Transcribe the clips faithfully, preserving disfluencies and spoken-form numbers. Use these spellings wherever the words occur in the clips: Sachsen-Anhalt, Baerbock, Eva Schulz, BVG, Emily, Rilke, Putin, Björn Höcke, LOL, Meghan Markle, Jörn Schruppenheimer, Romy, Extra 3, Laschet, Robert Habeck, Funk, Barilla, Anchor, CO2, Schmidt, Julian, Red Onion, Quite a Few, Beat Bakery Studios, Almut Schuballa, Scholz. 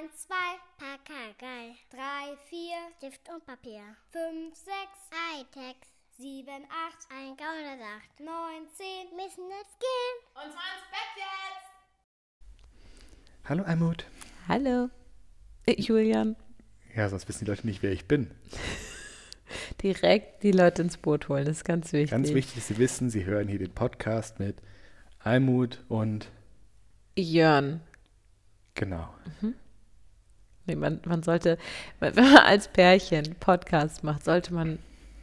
eins, zwei, Pakagei. drei, vier, Stift und Papier. fünf, sechs, Eitex. sieben, acht, ein Gaudersacht. neun, zehn, müssen jetzt gehen. Und zwar ins Bett jetzt. Hallo Almut. Hallo. Ich, Julian. Ja, sonst wissen die Leute nicht, wer ich bin. Direkt die Leute ins Boot holen, das ist ganz wichtig. Ganz wichtig, sie wissen, sie hören hier den Podcast mit Almut und Jörn. Genau. Mhm. Nee, man, man sollte, wenn man als Pärchen Podcast macht, sollte man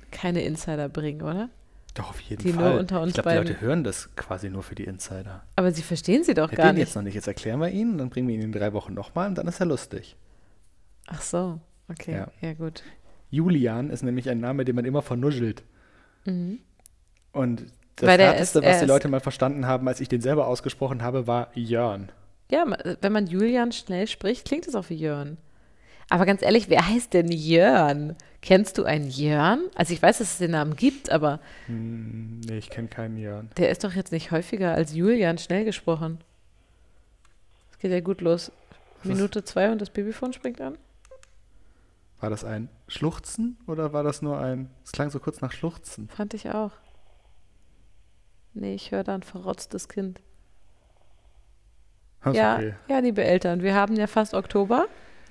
keine Insider bringen, oder? Doch, auf jeden die Fall. Nur unter uns ich glaube, die Leute hören das quasi nur für die Insider. Aber sie verstehen sie doch ja, gar den nicht. Jetzt noch nicht. Jetzt erklären wir ihnen, dann bringen wir ihn in drei Wochen nochmal und dann ist er lustig. Ach so, okay, ja, ja gut. Julian ist nämlich ein Name, den man immer vernuschelt. Mhm. Und das Härteste, was die Leute mal verstanden haben, als ich den selber ausgesprochen habe, war Jörn. Ja, wenn man Julian schnell spricht, klingt es auch wie Jörn. Aber ganz ehrlich, wer heißt denn Jörn? Kennst du einen Jörn? Also ich weiß, dass es den Namen gibt, aber… Hm, nee, ich kenne keinen Jörn. Der ist doch jetzt nicht häufiger als Julian schnell gesprochen. Es geht ja gut los. Was Minute zwei und das Babyfon springt an. War das ein Schluchzen oder war das nur ein… Es klang so kurz nach Schluchzen. Fand ich auch. Nee, ich höre da ein verrotztes Kind. Ach, ja, okay. Ja, liebe Eltern, wir haben ja fast Oktober.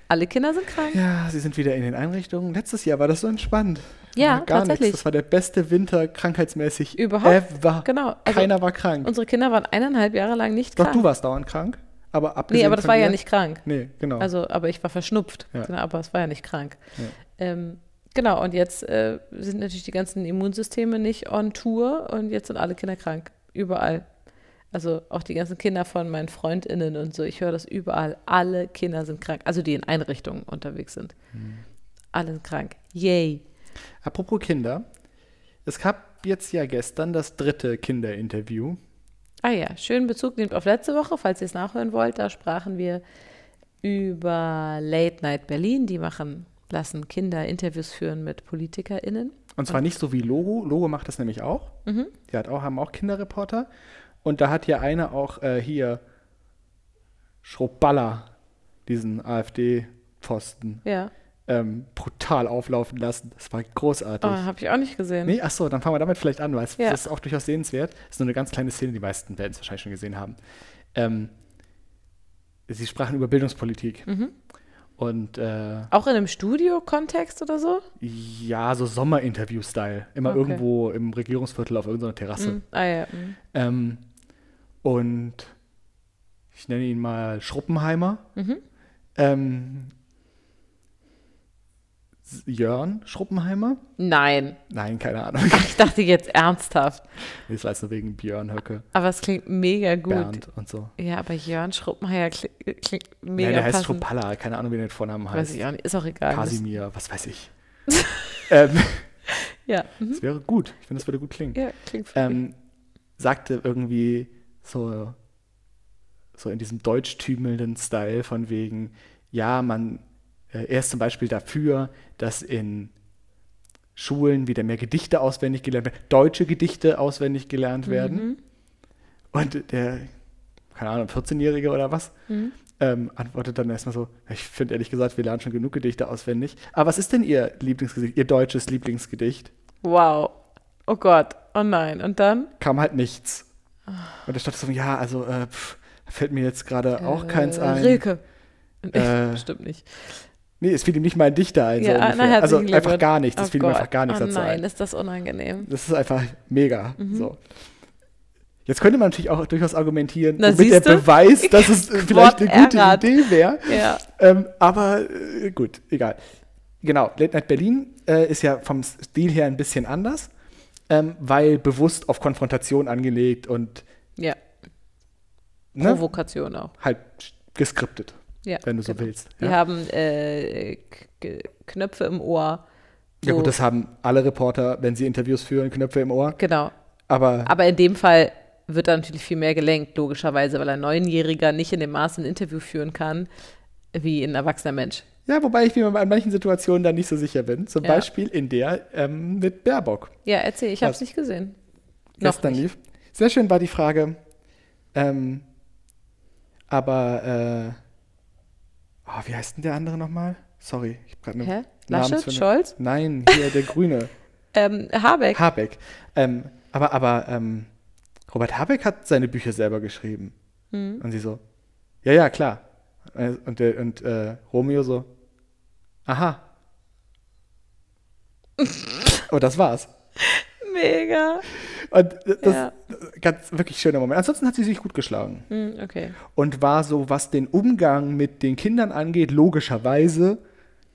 Alle Kinder sind krank. Ja, sie sind wieder in den Einrichtungen. Letztes Jahr war das so entspannt. Ja, gar tatsächlich. Nichts. Das war der beste Winter krankheitsmäßig überhaupt ever. Genau. Also keiner war krank. Unsere Kinder waren eineinhalb Jahre lang nicht Doch, krank. Doch, du warst dauernd krank. Aber abgesehen nee, aber das war ja nicht krank. Nee, genau. Also, aber ich war verschnupft. Ja. Genau, aber es war ja nicht krank. Ja. Ähm, genau, und jetzt äh, sind natürlich die ganzen Immunsysteme nicht on Tour und jetzt sind alle Kinder krank. Überall. Also auch die ganzen Kinder von meinen FreundInnen und so. Ich höre das überall. Alle Kinder sind krank. Also die in Einrichtungen unterwegs sind. Hm. Alle sind krank. Yay. Apropos Kinder. Es gab jetzt ja gestern das dritte Kinderinterview. Ah ja, schönen Bezug nimmt auf letzte Woche, falls ihr es nachhören wollt. Da sprachen wir über Late Night Berlin. Die machen, lassen Kinder Interviews führen mit PolitikerInnen. Und zwar und nicht so wie Logo. Logo macht das nämlich auch. Mhm. Die hat auch, haben auch Kinderreporter. Und da hat ja einer auch äh, hier Schuballa, diesen AfD-Pfosten, ja. ähm, brutal auflaufen lassen. Das war großartig. Oh, habe ich auch nicht gesehen. Nee, achso, dann fangen wir damit vielleicht an, weil es ja. ist auch durchaus sehenswert. Das ist nur eine ganz kleine Szene, die meisten werden es wahrscheinlich schon gesehen haben. Ähm, sie sprachen über Bildungspolitik. Mhm. Und, äh, auch in einem Studio-Kontext oder so? Ja, so Sommerinterview-Style. Immer okay. irgendwo im Regierungsviertel auf irgendeiner Terrasse. Mm, ah ja. Mm. Ähm, und ich nenne ihn mal Schruppenheimer. Mhm. Ähm, Jörn Schruppenheimer? Nein. Nein, keine Ahnung. Ach, ich dachte jetzt ernsthaft. Das war jetzt nur wegen Björn Höcke. Aber es klingt mega gut. Brandt und so. Ja, aber Jörn Schruppenheimer klingt, klingt mega Nein, der passend. Heißt Schruppalla. Keine Ahnung, wie der den Vornamen heißt. Weiß ich auch nicht. Ist auch egal. Kasimir, was weiß ich. ähm, ja. Mhm. Das wäre gut. Ich finde, das würde gut klingen. Ja, klingt ähm, sagte irgendwie so, so in diesem deutschtümelnden Style von wegen, ja, man Er ist zum Beispiel dafür, dass in Schulen wieder mehr Gedichte auswendig gelernt werden, deutsche Gedichte auswendig gelernt werden. Mhm. Und der, keine Ahnung, vierzehnjährige oder was, mhm. ähm, antwortet dann erstmal so, ich finde ehrlich gesagt, wir lernen schon genug Gedichte auswendig. Aber was ist denn Ihr Lieblingsgedicht, Ihr deutsches Lieblingsgedicht? Wow. Oh Gott. Oh nein. Und dann? Kam halt nichts. Oh. Und da stand so, ja, also äh, pff, fällt mir jetzt gerade äh, auch keins ein. Rilke. Äh, Bestimmt nicht. Nee, es fiel ihm nicht mal ein Dichter ein. Ja, so ungefähr. Na, also einfach gar nichts. Es oh fiel Gott. ihm einfach gar nichts oh dazu nein, ein. Nein, ist das unangenehm. Das ist einfach mega. Mhm. So. Jetzt könnte man natürlich auch durchaus argumentieren, na, womit der Beweis, dass es vielleicht eine gute errat. Idee wäre. Ja. Ähm, aber äh, gut, egal. Genau, Late Night Berlin äh, ist ja vom Stil her ein bisschen anders, ähm, weil bewusst auf Konfrontation angelegt und ja. ne? Provokation auch. Halt geskriptet. Ja, wenn du so genau. willst. Ja. Wir haben äh, K- Knöpfe im Ohr. So. Ja gut, das haben alle Reporter, wenn sie Interviews führen, Knöpfe im Ohr. Genau. Aber, Aber in dem Fall wird da natürlich viel mehr gelenkt, logischerweise, weil ein Neunjähriger nicht in dem Maße ein Interview führen kann, wie ein erwachsener Mensch. Ja, wobei ich mir an manchen Situationen dann nicht so sicher bin. Zum ja. Beispiel in der ähm, mit Baerbock. Ja, erzähl, ich habe es nicht gesehen. Gestern lief. Sehr schön war die Frage, ähm, aber äh, Ah, wie heißt denn der andere nochmal? Sorry, ich hab gerade eine. Hä? Laschet? Scholz? Nein, hier der Grüne. ähm, Habeck. Habeck. Ähm, aber aber ähm, Robert Habeck hat seine Bücher selber geschrieben. Mhm. Und sie so, ja, ja, klar. Und, der, und äh, Romeo so, aha. Oh, das war's. Mega. Und das ja. ganz wirklich schöner Moment. Ansonsten hat sie sich gut geschlagen. Mm, okay. Und war so, was den Umgang mit den Kindern angeht, logischerweise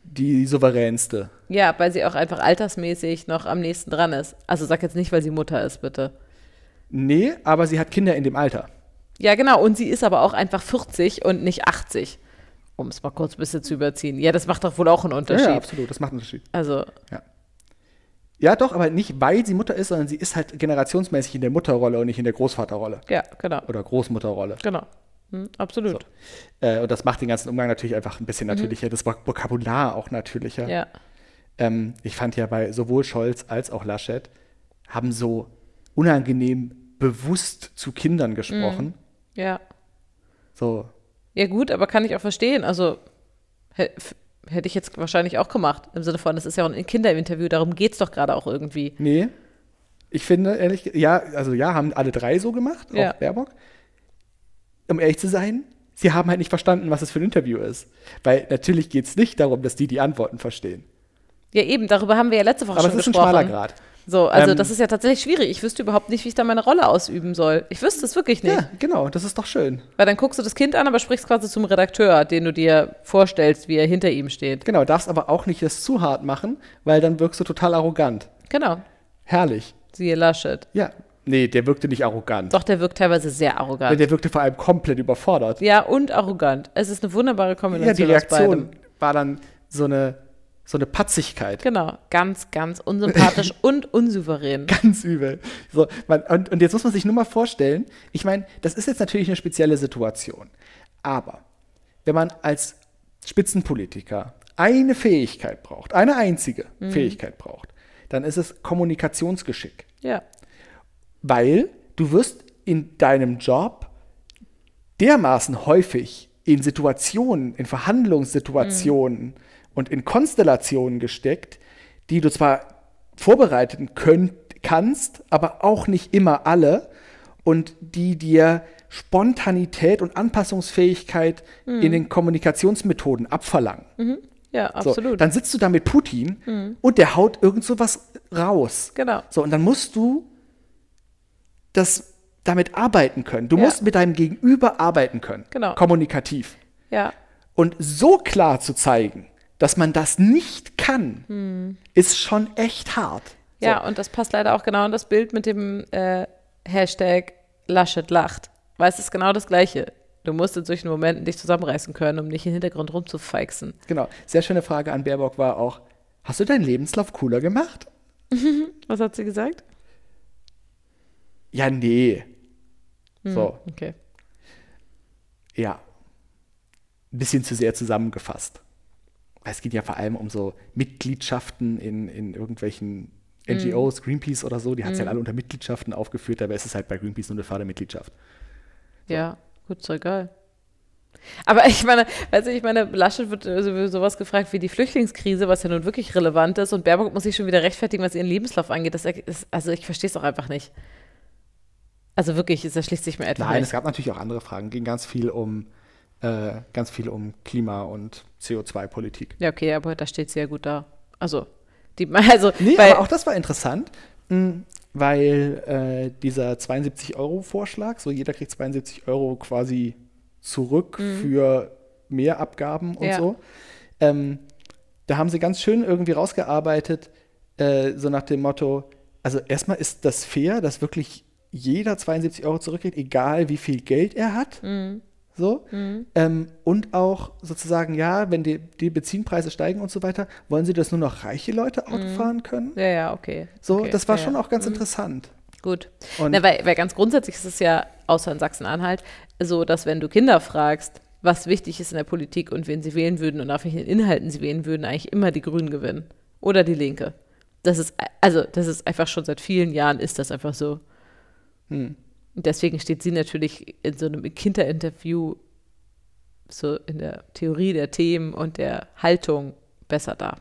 die souveränste. Ja, weil sie auch einfach altersmäßig noch am nächsten dran ist. Also sag jetzt nicht, weil sie Mutter ist, bitte. Nee, aber sie hat Kinder in dem Alter. Ja, genau. Und sie ist aber auch einfach vierzig und nicht achtzig. Um es mal kurz ein bisschen zu überziehen. Ja, das macht doch wohl auch einen Unterschied. Ja, ja, absolut. Das macht einen Unterschied. Also. Ja. Ja, doch, aber nicht, weil sie Mutter ist, sondern sie ist halt generationsmäßig in der Mutterrolle und nicht in der Großvaterrolle. Ja, genau. Oder Großmutterrolle. Genau. Hm, absolut. So. Äh, und das macht den ganzen Umgang natürlich einfach ein bisschen natürlicher, mhm. das Vokabular auch natürlicher. Ja. Ähm, ich fand ja bei sowohl Scholz als auch Laschet haben so unangenehm bewusst zu Kindern gesprochen. Mhm. Ja. So. Ja, gut, aber kann ich auch verstehen. Also, hätte ich jetzt wahrscheinlich auch gemacht. Im Sinne von, das ist ja auch ein Kinderinterview, darum geht es doch gerade auch irgendwie. Nee, ich finde, ehrlich, ja, also ja, haben alle drei so gemacht, ja. Auch Baerbock. Um ehrlich zu sein, sie haben halt nicht verstanden, was es für ein Interview ist. Weil natürlich geht es nicht darum, dass die die Antworten verstehen. Ja eben, darüber haben wir ja letzte Woche aber schon gesprochen. Aber es ist ein schmaler Grad. So, also ähm, das ist ja tatsächlich schwierig. Ich wüsste überhaupt nicht, wie ich da meine Rolle ausüben soll. Ich wüsste es wirklich nicht. Ja, genau, das ist doch schön. Weil dann guckst du das Kind an, aber sprichst quasi zum Redakteur, den du dir vorstellst, wie er hinter ihm steht. Genau, darfst aber auch nicht das zu hart machen, weil dann wirkst du total arrogant. Genau. Herrlich. Siehe Laschet. Ja, nee, der wirkte nicht arrogant. Doch, der wirkt teilweise sehr arrogant. Der wirkte vor allem komplett überfordert. Ja, und arrogant. Es ist eine wunderbare Kombination aus beidem. Ja, die Reaktion war dann so eine... So eine Patzigkeit. Genau, ganz, ganz unsympathisch und unsouverän. Ganz übel. So, man, und, und jetzt muss man sich nur mal vorstellen, ich meine, das ist jetzt natürlich eine spezielle Situation. Aber wenn man als Spitzenpolitiker eine Fähigkeit braucht, eine einzige mhm. Fähigkeit braucht, dann ist es Kommunikationsgeschick. Ja. Weil du wirst in deinem Job dermaßen häufig in Situationen, in Verhandlungssituationen, mhm. und in Konstellationen gesteckt, die du zwar vorbereiten könnt, kannst, aber auch nicht immer alle und die dir Spontanität und Anpassungsfähigkeit mhm. in den Kommunikationsmethoden abverlangen. Mhm. Ja, absolut. So, dann sitzt du da mit Putin mhm. und der haut irgend so was raus. Genau. So, und dann musst du das damit arbeiten können. Du ja. musst mit deinem Gegenüber arbeiten können. Genau. Kommunikativ. Ja. Und so klar zu zeigen, dass man das nicht kann, hm. ist schon echt hart. So. Ja, und das passt leider auch genau in das Bild mit dem äh, Hashtag Laschet lacht. Weil es ist genau das Gleiche. Du musst in solchen Momenten dich zusammenreißen können, um nicht im Hintergrund rumzufeixen. Genau. Sehr schöne Frage an Baerbock war auch, hast du deinen Lebenslauf cooler gemacht? Was hat sie gesagt? Ja, nee. Hm, so. Okay. Ja. Ein bisschen zu sehr zusammengefasst. Es geht ja vor allem um so Mitgliedschaften in, in irgendwelchen N G Os, mm. Greenpeace oder so. Die hat es mm. ja alle unter Mitgliedschaften aufgeführt. Dabei ist es halt bei Greenpeace nur eine Fördermitgliedschaft. So. Ja, gut, so egal. Aber ich meine, weißt du, ich meine, Laschet wird also sowas gefragt wie die Flüchtlingskrise, was ja nun wirklich relevant ist. Und Baerbock muss sich schon wieder rechtfertigen, was ihren Lebenslauf angeht. Das ist, also ich verstehe es auch einfach nicht. Also wirklich, das erschließt sich mir etwas. Nein, nicht. Es gab natürlich auch andere Fragen. Ging ganz viel um Äh, ganz viel um Klima- und C O zwei Politik. Ja, okay, aber da steht sie ja gut da. Also, die, also nee, weil aber auch das war interessant, mh, weil äh, dieser zweiundsiebzig-Euro-Vorschlag, so jeder kriegt zweiundsiebzig Euro quasi zurück mhm. für mehr Abgaben und ja. so. Ähm, da haben sie ganz schön irgendwie rausgearbeitet, äh, so nach dem Motto, also erstmal ist das fair, dass wirklich jeder zweiundsiebzig Euro zurückkriegt, egal wie viel Geld er hat. Mhm. So. Mhm. Ähm, und auch sozusagen, ja, wenn die, die Benzinpreise steigen und so weiter, wollen sie, dass nur noch reiche Leute Auto mhm. fahren können? Ja, ja, okay. So, okay, das war ja, schon ja. auch ganz mhm. interessant. Gut. Na, weil, weil ganz grundsätzlich ist es ja, außer in Sachsen-Anhalt, so, dass wenn du Kinder fragst, was wichtig ist in der Politik und wen sie wählen würden und auf welchen Inhalten sie wählen würden, eigentlich immer die Grünen gewinnen. Oder die Linke. Das ist, also, das ist einfach schon seit vielen Jahren ist das einfach so. Mhm. Deswegen steht sie natürlich in so einem Kinderinterview so in der Theorie der Themen und der Haltung besser da.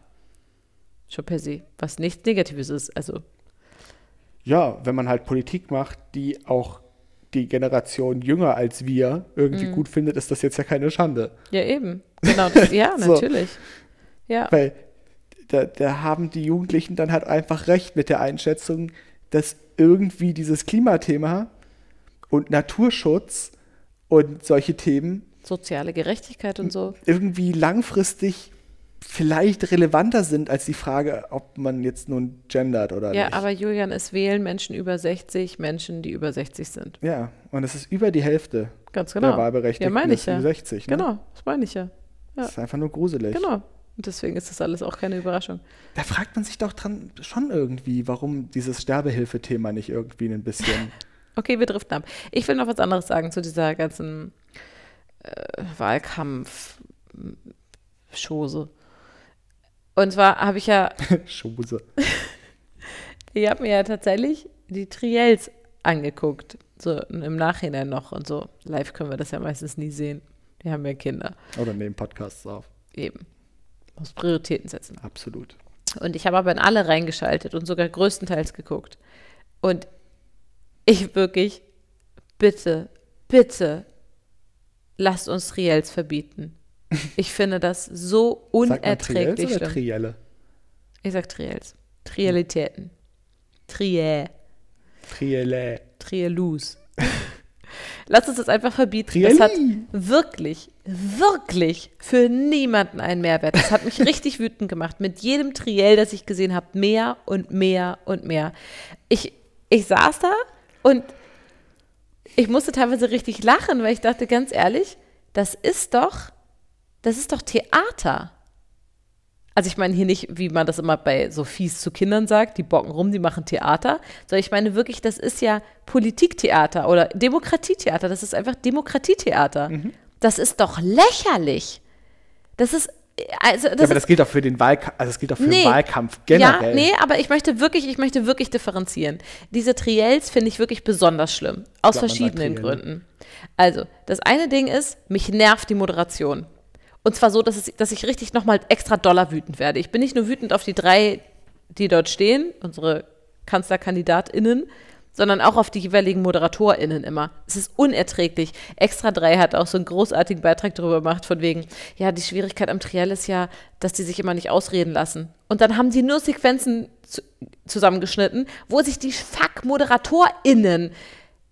Schon per se, was nichts Negatives ist. Also. Ja, wenn man halt Politik macht, die auch die Generation jünger als wir irgendwie mm. gut findet, ist das jetzt ja keine Schande. Ja, eben. Genau, das, ja, so. Natürlich. Ja. Weil da, da haben die Jugendlichen dann halt einfach recht mit der Einschätzung, dass irgendwie dieses Klimathema und Naturschutz und solche Themen, soziale Gerechtigkeit und so, irgendwie langfristig vielleicht relevanter sind als die Frage, ob man jetzt nun gendert oder ja, nicht. Ja, aber Julian, es wählen Menschen über sechzig, Menschen, die über sechzig sind. Ja, und es ist über die Hälfte Ganz genau. der Wahlberechtigten. Ja, meine ich ja. sechzig, ne? Genau, das meine ich ja. ja. Das ist einfach nur gruselig. Genau, und deswegen ist das alles auch keine Überraschung. Da fragt man sich doch dran schon irgendwie, warum dieses Sterbehilfe-Thema nicht irgendwie ein bisschen... Okay, wir driften ab. Ich will noch was anderes sagen zu dieser ganzen äh, Wahlkampf-Schose. Und zwar habe ich ja... Schose. Ich habe mir ja tatsächlich die Triels angeguckt. So im Nachhinein noch und so. Live können wir das ja meistens nie sehen. Wir haben ja Kinder. Oder nehmen Podcasts auf. Eben. Muss Prioritäten setzen. Absolut. Und ich habe aber in alle reingeschaltet und sogar größtenteils geguckt. Und ich wirklich, bitte, bitte, lasst uns Triels verbieten. Ich finde das so unerträglich. Sagt man Triels oder Trielle? Ich sag Triels. Trialitäten. Triä. Trielle. Trielus. Lass uns das einfach verbieten. Trieli. Das hat wirklich, wirklich für niemanden einen Mehrwert. Das hat mich richtig wütend gemacht. Mit jedem Triell, das ich gesehen habe, mehr und mehr und mehr. Ich, ich saß da und ich musste teilweise richtig lachen, weil ich dachte, ganz ehrlich, das ist doch Das ist doch Theater. Also ich meine hier nicht, wie man das immer bei so fies zu Kindern sagt, die bocken rum, die machen Theater, sondern ich meine wirklich, das ist ja Politiktheater oder Demokratietheater. Das ist einfach Demokratietheater. Mhm. Das ist doch lächerlich. Das ist also das ja, aber das gilt auch für den Wahlkampf, also das gilt auch für nee, den Wahlkampf generell. Ja, nee, aber ich möchte wirklich, ich möchte wirklich differenzieren. Diese Triels finde ich wirklich besonders schlimm, aus verschiedenen Gründen. Also, das eine Ding ist, mich nervt die Moderation. Und zwar so, dass, es, dass ich richtig nochmal extra doller wütend werde. Ich bin nicht nur wütend auf die drei, die dort stehen, unsere KanzlerkandidatInnen, sondern auch auf die jeweiligen ModeratorInnen immer. Es ist unerträglich. Extra drei hat auch so einen großartigen Beitrag darüber gemacht, von wegen, ja, die Schwierigkeit am Triell ist ja, dass die sich immer nicht ausreden lassen. Und dann haben die nur Sequenzen zu, zusammengeschnitten, wo sich die Fuck-ModeratorInnen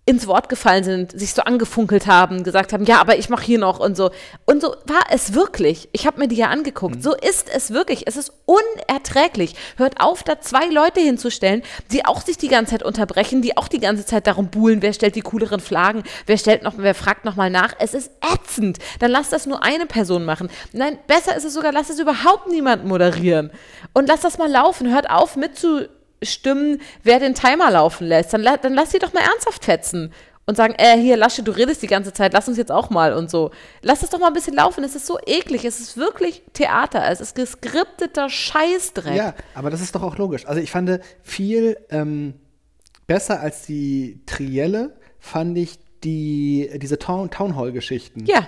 ins Wort gefallen sind, sich so angefunkelt haben, gesagt haben, ja, aber ich mache hier noch und so. Und so war es wirklich. Ich habe mir die ja angeguckt. Mhm. So ist es wirklich. Es ist unerträglich. Hört auf, da zwei Leute hinzustellen, die auch sich die ganze Zeit unterbrechen, die auch die ganze Zeit darum buhlen, wer stellt die cooleren Fragen, wer stellt noch, wer fragt nochmal nach. Es ist ätzend. Dann lass das nur eine Person machen. Nein, besser ist es sogar, lass es überhaupt niemand moderieren. Und lass das mal laufen. Hört auf, mitzu Stimmen, wer den Timer laufen lässt, dann, dann lass sie doch mal ernsthaft fetzen und sagen, äh, hier, Laschet, du redest die ganze Zeit, lass uns jetzt auch mal und so. Lass es doch mal ein bisschen laufen, es ist so eklig, es ist wirklich Theater, es ist geskripteter Scheißdreck. Ja, aber das ist doch auch logisch. Also ich fand viel ähm, besser als die Trielle, fand ich die, diese Town-Hall-Geschichten. Ja.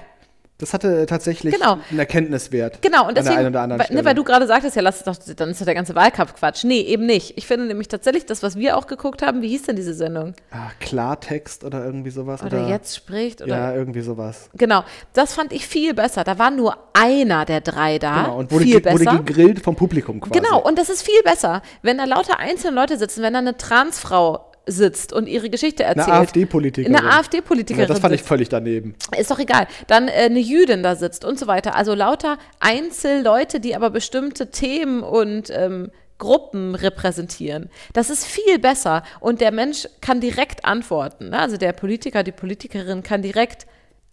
Das hatte tatsächlich genau. einen Erkenntniswert. Genau, und deswegen, an der einen oder anderen Stelle. Weil, ne, weil du gerade sagtest, ja, lass es doch, dann ist doch der ganze Wahlkampf Quatsch. Nee, eben nicht. Ich finde nämlich tatsächlich das, was wir auch geguckt haben, wie hieß denn diese Sendung? Ah, Klartext oder irgendwie sowas. Oder, oder jetzt spricht. Oder, ja, irgendwie sowas. Genau, das fand ich viel besser. Da war nur einer der drei da. Genau, und wurde, viel ge- besser. wurde gegrillt vom Publikum quasi. Genau, und das ist viel besser. Wenn da lauter einzelne Leute sitzen, wenn da eine Transfrau sitzt und ihre Geschichte erzählt. Eine AfD-Politikerin. Eine AfD-Politikerin. Ja, das fand ich völlig daneben. Ist doch egal. Dann äh, eine Jüdin da sitzt und so weiter. Also lauter Einzelleute, die aber bestimmte Themen und ähm, Gruppen repräsentieren. Das ist viel besser. Und der Mensch kann direkt antworten. Ne? Also der Politiker, die Politikerin kann direkt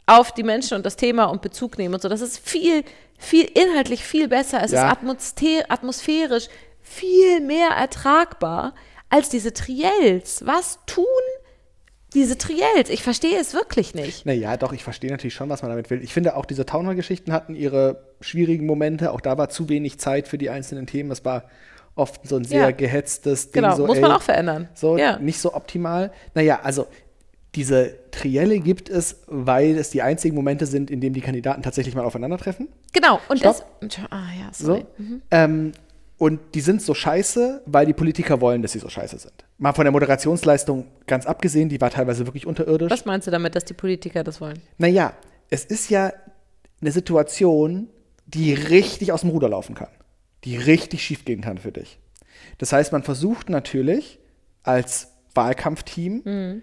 auf die Menschen und das Thema und Bezug nehmen und so. Das ist viel, viel inhaltlich viel besser. Es ja. ist atmosphä- atmosphärisch viel mehr ertragbar als diese Triels. Was tun diese Triels? Ich verstehe es wirklich nicht. Naja, doch, ich verstehe natürlich schon, was man damit will. Ich finde auch, diese Townhall-Geschichten hatten ihre schwierigen Momente. Auch da war zu wenig Zeit für die einzelnen Themen. Das war oft so ein sehr ja. gehetztes Ding. Genau, so, muss ey, man auch verändern. So, ja. Nicht so optimal. Naja, also Diese Trielle gibt es, weil es die einzigen Momente sind, in denen die Kandidaten tatsächlich mal aufeinandertreffen. Genau. Und es, ah ja, sorry. So. Mhm. Ähm, und die sind so scheiße, weil die Politiker wollen, dass sie so scheiße sind. Mal von der Moderationsleistung ganz abgesehen, die war teilweise wirklich unterirdisch. Was meinst du damit, dass die Politiker das wollen? Naja, es ist ja eine Situation, die richtig aus dem Ruder laufen kann. Die richtig schief gehen kann für dich. Das heißt, man versucht natürlich als Wahlkampfteam, mhm.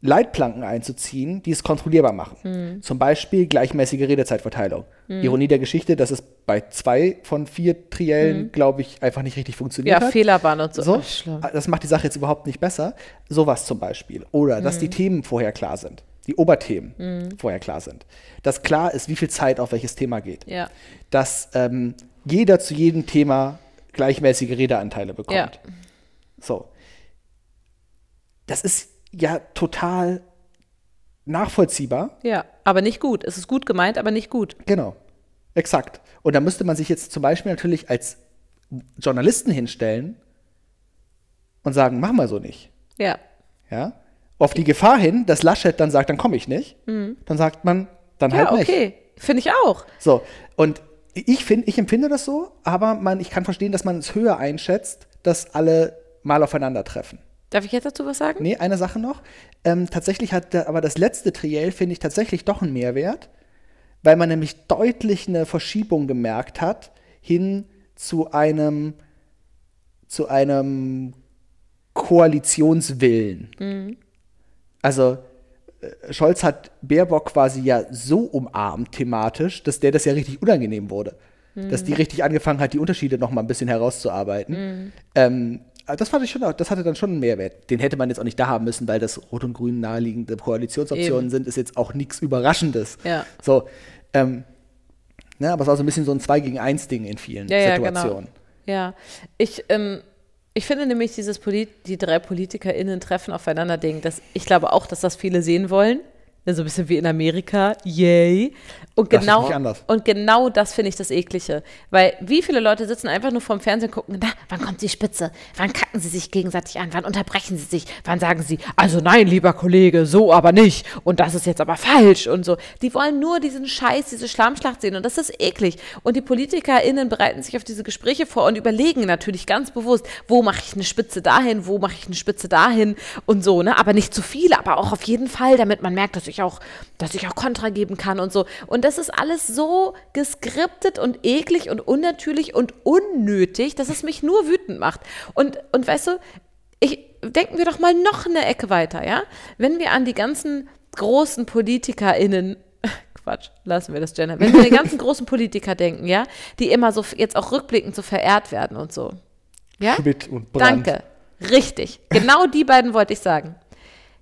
Leitplanken einzuziehen, die es kontrollierbar machen. Mhm. Zum Beispiel gleichmäßige Redezeitverteilung. Mhm. Ironie der Geschichte, dass es bei zwei von vier Triellen, mhm. glaube ich, einfach nicht richtig funktioniert ja, hat. Ja, Fehler waren und so. so. Ach, das macht die Sache jetzt überhaupt nicht besser. Sowas zum Beispiel. Oder, mhm. dass die Themen vorher klar sind. Die Oberthemen mhm. vorher klar sind. Dass klar ist, wie viel Zeit auf welches Thema geht. Ja. Dass ähm, jeder zu jedem Thema gleichmäßige Redeanteile bekommt. Ja. So. Das ist ja total nachvollziehbar. Ja, aber nicht gut. Es ist gut gemeint, aber nicht gut. Genau, exakt. Und da müsste man sich jetzt zum Beispiel natürlich als Journalisten hinstellen und sagen, mach mal so nicht. Ja. Ja. Auf die Gefahr hin, dass Laschet dann sagt, dann komme ich nicht. Mhm. Dann sagt man, dann ja, halt okay. nicht. Ja, okay. Finde ich auch. So, und ich, find, ich empfinde das so, aber man, ich kann verstehen, dass man es höher einschätzt, dass alle mal aufeinandertreffen. Darf ich jetzt dazu was sagen? Nee, eine Sache noch. Ähm, tatsächlich hat da, aber das letzte Triell, finde ich, tatsächlich doch einen Mehrwert, weil man nämlich deutlich eine Verschiebung gemerkt hat hin zu einem, zu einem Koalitionswillen. Mhm. Also äh, Scholz hat Baerbock quasi ja so umarmt thematisch, dass der das ja richtig unangenehm wurde. Mhm. Dass die richtig angefangen hat, die Unterschiede noch mal ein bisschen herauszuarbeiten. Mhm. Ähm, Das fand ich schon, das hatte dann schon einen Mehrwert. Den hätte man jetzt auch nicht da haben müssen, weil das Rot und Grün naheliegende Koalitionsoptionen Eben. sind, ist jetzt auch nichts Überraschendes. Ja. So, ähm, ne, aber es war so ein bisschen so ein zwei gegen eins Ding in vielen ja, Situationen. Ja, genau. Ja. Ich, ähm, ich finde nämlich dieses Poli- die drei PolitikerInnen treffen aufeinander Ding, dass ich glaube auch, dass das viele sehen wollen. So also ein bisschen wie in Amerika, yay. Und das genau, ist nicht anders. Und genau das finde ich das Eklige. Weil wie viele Leute sitzen einfach nur vorm Fernsehen, gucken, na, wann kommt die Spitze? Wann kacken sie sich gegenseitig an? Wann unterbrechen sie sich? Wann sagen sie, also nein, lieber Kollege, so aber nicht. Und das ist jetzt aber falsch und so. Die wollen nur diesen Scheiß, diese Schlammschlacht sehen und das ist eklig. Und die PolitikerInnen bereiten sich auf diese Gespräche vor und überlegen natürlich ganz bewusst, wo mache ich eine Spitze dahin, wo mache ich eine Spitze dahin und so, ne? Aber nicht zu viele, aber auch auf jeden Fall, damit man merkt, dass ich auch, dass ich auch Kontra geben kann und so. Und das ist alles so geskriptet und eklig und unnatürlich und unnötig, dass es mich nur wütend macht. Und, und weißt du, ich, denken wir doch mal noch eine Ecke weiter, ja? Wenn wir an die ganzen großen PolitikerInnen, Quatsch, lassen wir das Gender, wenn wir an die ganzen großen Politiker denken, ja, die immer so jetzt auch rückblickend so verehrt werden und so. Ja? Schmidt und Brandt. Danke, richtig. Genau die beiden wollte ich sagen.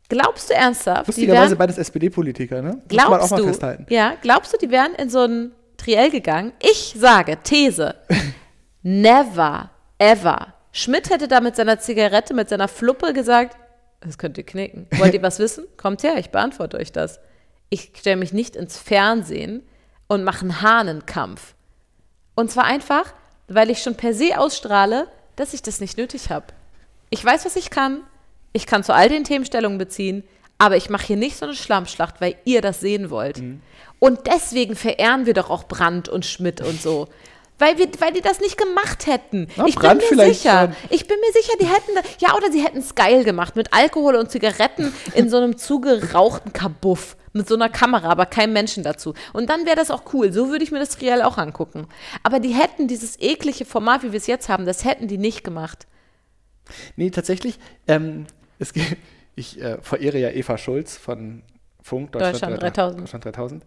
Glaubst du ernsthaft? Lustigerweise beides S P D-Politiker, ne? Muss glaubst man auch mal du, festhalten. Ja, glaubst du, die wären in so ein Triell gegangen? Ich sage, These, never, ever. Schmidt hätte da mit seiner Zigarette, mit seiner Fluppe gesagt, das könnt ihr knicken. Wollt ihr was wissen? Kommt her, ich beantworte euch das. Ich stelle mich nicht ins Fernsehen und mache einen Hahnenkampf. Und zwar einfach, weil ich schon per se ausstrahle, dass ich das nicht nötig habe. Ich weiß, was ich kann. Ich kann zu all den Themen Stellung beziehen, aber ich mache hier nicht so eine Schlammschlacht, weil ihr das sehen wollt. Mhm. Und deswegen verehren wir doch auch Brandt und Schmidt und so. Weil, wir, weil die das nicht gemacht hätten. Na, ich Brandt bin mir sicher. Schon. Ich bin mir sicher, die hätten das, ja, oder sie hätten es geil gemacht. Mit Alkohol und Zigaretten in so einem zugerauchten Kabuff. Mit so einer Kamera, aber kein Menschen dazu. Und dann wäre das auch cool. So würde ich mir das Triell auch angucken. Aber die hätten dieses eklige Format, wie wir es jetzt haben, das hätten die nicht gemacht. Nee, tatsächlich, ähm, es gibt, ich äh, verehre ja Eva Schulz von Funk, Deutschland, Deutschland dreitausend.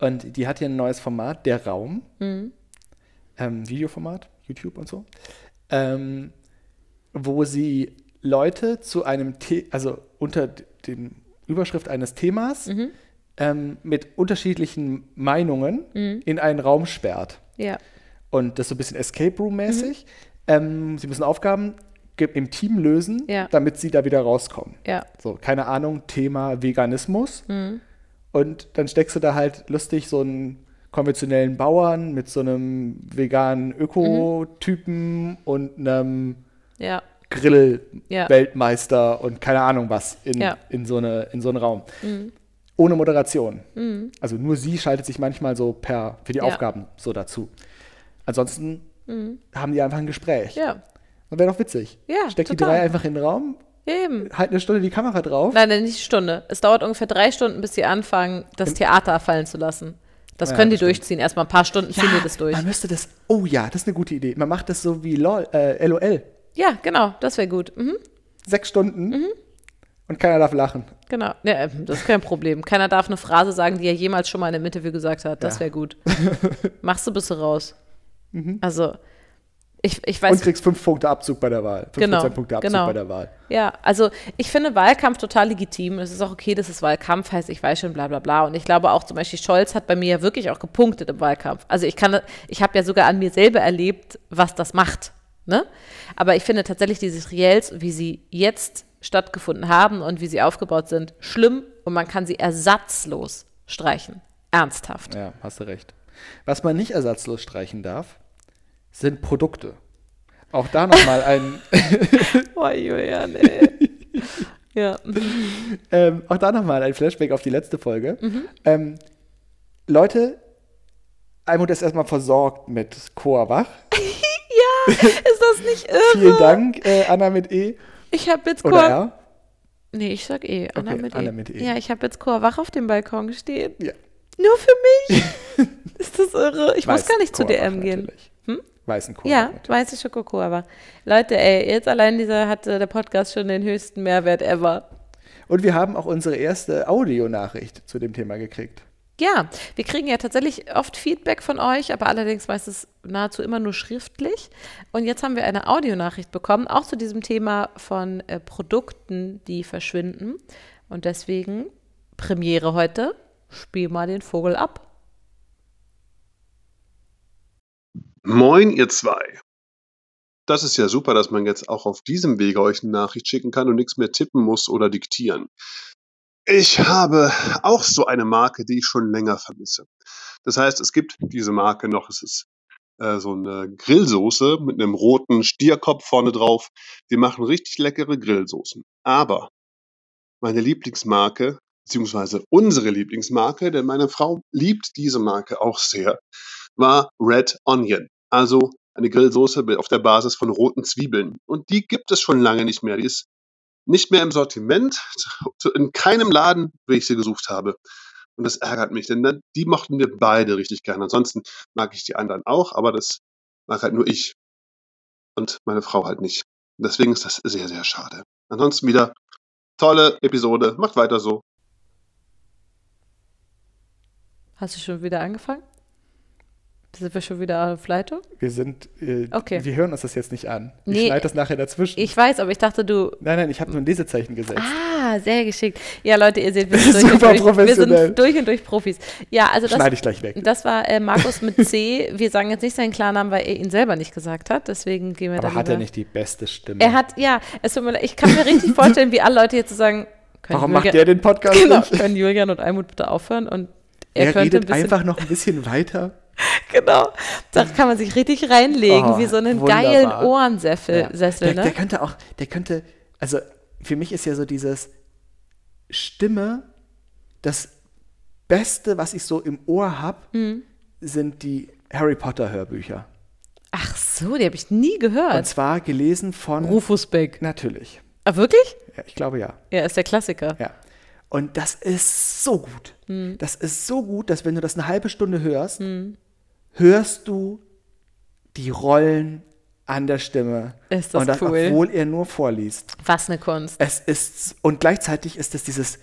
Und die hat hier ein neues Format, Der Raum. Mhm. Ähm, Videoformat, YouTube und so. Ähm, wo sie Leute zu einem, The- also unter dem Überschrift eines Themas mhm. ähm, mit unterschiedlichen Meinungen mhm. in einen Raum sperrt. Ja. Und das so ein bisschen Escape Room-mäßig. Mhm. Ähm, sie müssen Aufgaben im Team lösen, ja. damit sie da wieder rauskommen. Ja. So, keine Ahnung, Thema Veganismus. Mhm. Und dann steckst du da halt lustig so einen konventionellen Bauern mit so einem veganen Ökotypen mhm. und einem ja. Grill-Weltmeister ja. und keine Ahnung was in, ja. in, so, eine, in so einen Raum. Mhm. Ohne Moderation. Mhm. Also nur sie schaltet sich manchmal so per für die ja. Aufgaben so dazu. Ansonsten mhm. haben die einfach ein Gespräch. Ja. Das wäre doch witzig. Ja, Steckt total. die drei einfach in den Raum, Eben. halt eine Stunde die Kamera drauf. Nein, nein, nicht eine Stunde. Es dauert ungefähr drei Stunden, bis sie anfangen, das Im Theater fallen zu lassen. Das ja, können die das durchziehen. Erstmal ein paar Stunden ziehen ja, die das durch. Man müsste das, oh ja, das ist eine gute Idee. Man macht das so wie LOL, äh, LOL. Ja, genau, das wäre gut. Mhm. Sechs Stunden mhm. und keiner darf lachen. Genau, ja, das ist kein Problem. Keiner darf eine Phrase sagen, die er jemals schon mal in einem Interview gesagt hat. Das ja. wäre gut. Machst du bis raus. Mhm. Also, ich, ich weiß. Und kriegst fünf Punkte Abzug bei der Wahl. fünf Prozent genau, Punkte Abzug genau. bei der Wahl. Ja, also ich finde Wahlkampf total legitim. Es ist auch okay, dass es Wahlkampf heißt, ich weiß schon, bla bla bla. Und ich glaube auch zum Beispiel, Scholz hat bei mir ja wirklich auch gepunktet im Wahlkampf. Also ich kann, ich habe ja sogar an mir selber erlebt, was das macht. Ne? Aber ich finde tatsächlich diese Reels, wie sie jetzt stattgefunden haben und wie sie aufgebaut sind, schlimm und man kann sie ersatzlos streichen. Ernsthaft. Ja, hast du recht. Was man nicht ersatzlos streichen darf, sind Produkte. Auch da nochmal ein... Boah, Julian, ey. Ja. Ähm, auch da nochmal ein Flashback auf die letzte Folge. Mhm. Ähm, Leute, Almut ist erstmal versorgt mit Chorwach. Ja, ist das nicht irre? Vielen Dank, äh, Anna mit E. Ich habe jetzt Chor... Oder R? Nee, ich sag E. Anna, okay, mit, Anna e. mit E. Ja, ich habe jetzt Chorwach auf dem Balkon stehen. Ja. Nur für mich? Ist das irre? Ich Weiß, muss gar nicht Chorwach zu D M gehen. Natürlich. Hm? Weißen Kuchen. Ja, weiße Schokokuchen. Leute, ey, jetzt allein dieser hatte der Podcast schon den höchsten Mehrwert ever. Und wir haben auch unsere erste Audionachricht zu dem Thema gekriegt. Ja, wir kriegen ja tatsächlich oft Feedback von euch, aber allerdings meistens nahezu immer nur schriftlich. Und jetzt haben wir eine Audionachricht bekommen, auch zu diesem Thema von äh, Produkten, die verschwinden. Und deswegen, Premiere heute, spiel mal den Vogel ab. Moin, ihr zwei. Das ist ja super, dass man jetzt auch auf diesem Wege euch eine Nachricht schicken kann und nichts mehr tippen muss oder diktieren. Ich habe auch so eine Marke, die ich schon länger vermisse. Das heißt, es gibt diese Marke noch. Es ist äh, so eine Grillsoße mit einem roten Stierkopf vorne drauf. Die machen richtig leckere Grillsoßen. Aber meine Lieblingsmarke, beziehungsweise unsere Lieblingsmarke, denn meine Frau liebt diese Marke auch sehr, war Red Onion. Also eine Grillsoße auf der Basis von roten Zwiebeln. Und die gibt es schon lange nicht mehr. Die ist nicht mehr im Sortiment, in keinem Laden, wie ich sie gesucht habe. Und das ärgert mich, denn die mochten wir beide richtig gerne. Ansonsten mag ich die anderen auch, aber das mag halt nur ich und meine Frau halt nicht. Deswegen ist das sehr, sehr schade. Ansonsten wieder tolle Episode. Macht weiter so. Hast du schon wieder angefangen? Sind wir schon wieder auf Leitung? Wir sind, äh, okay. Wir hören uns das jetzt nicht an. Ich nee, schneide das nachher dazwischen. Ich weiß, aber ich dachte, du... Nein, nein, ich habe nur ein Lesezeichen gesetzt. Ah, sehr geschickt. Ja, Leute, ihr seht, wir sind, durch, Super und durch, wir sind durch und durch Profis. Ja, also das schneide ich gleich weg. Das war äh, Markus mit C. Wir sagen jetzt nicht seinen Klarnamen, weil er ihn selber nicht gesagt hat. Deswegen gehen wir da. Aber hat er nicht die beste Stimme? Er hat, ja. Es tut mir leid, ich kann mir richtig vorstellen, wie alle Leute jetzt so sagen... Warum Julian, macht der den Podcast genau, nicht? Können Julian und Almut bitte aufhören? Und er, er redet ein bisschen, einfach noch ein bisschen weiter. Genau, da kann man sich richtig reinlegen, oh, wie so einen wunderbar. geilen Ohrensessel. Ja. Sessel, der, ne? der könnte auch, der könnte, also für mich ist ja so dieses Stimme, das Beste, was ich so im Ohr habe, mhm. sind die Harry Potter Hörbücher. Ach so, die habe ich nie gehört. Und zwar gelesen von Rufus Beck. Natürlich. Ah, wirklich? Ja, ich glaube ja. Ja, ist der Klassiker. Ja. Und das ist so gut. Mhm. Das ist so gut, dass wenn du das eine halbe Stunde hörst, mhm. hörst du die Rollen an der Stimme. Ist das und das, cool. Obwohl er nur vorliest. Was eine Kunst. Es ist, und gleichzeitig ist es dieses,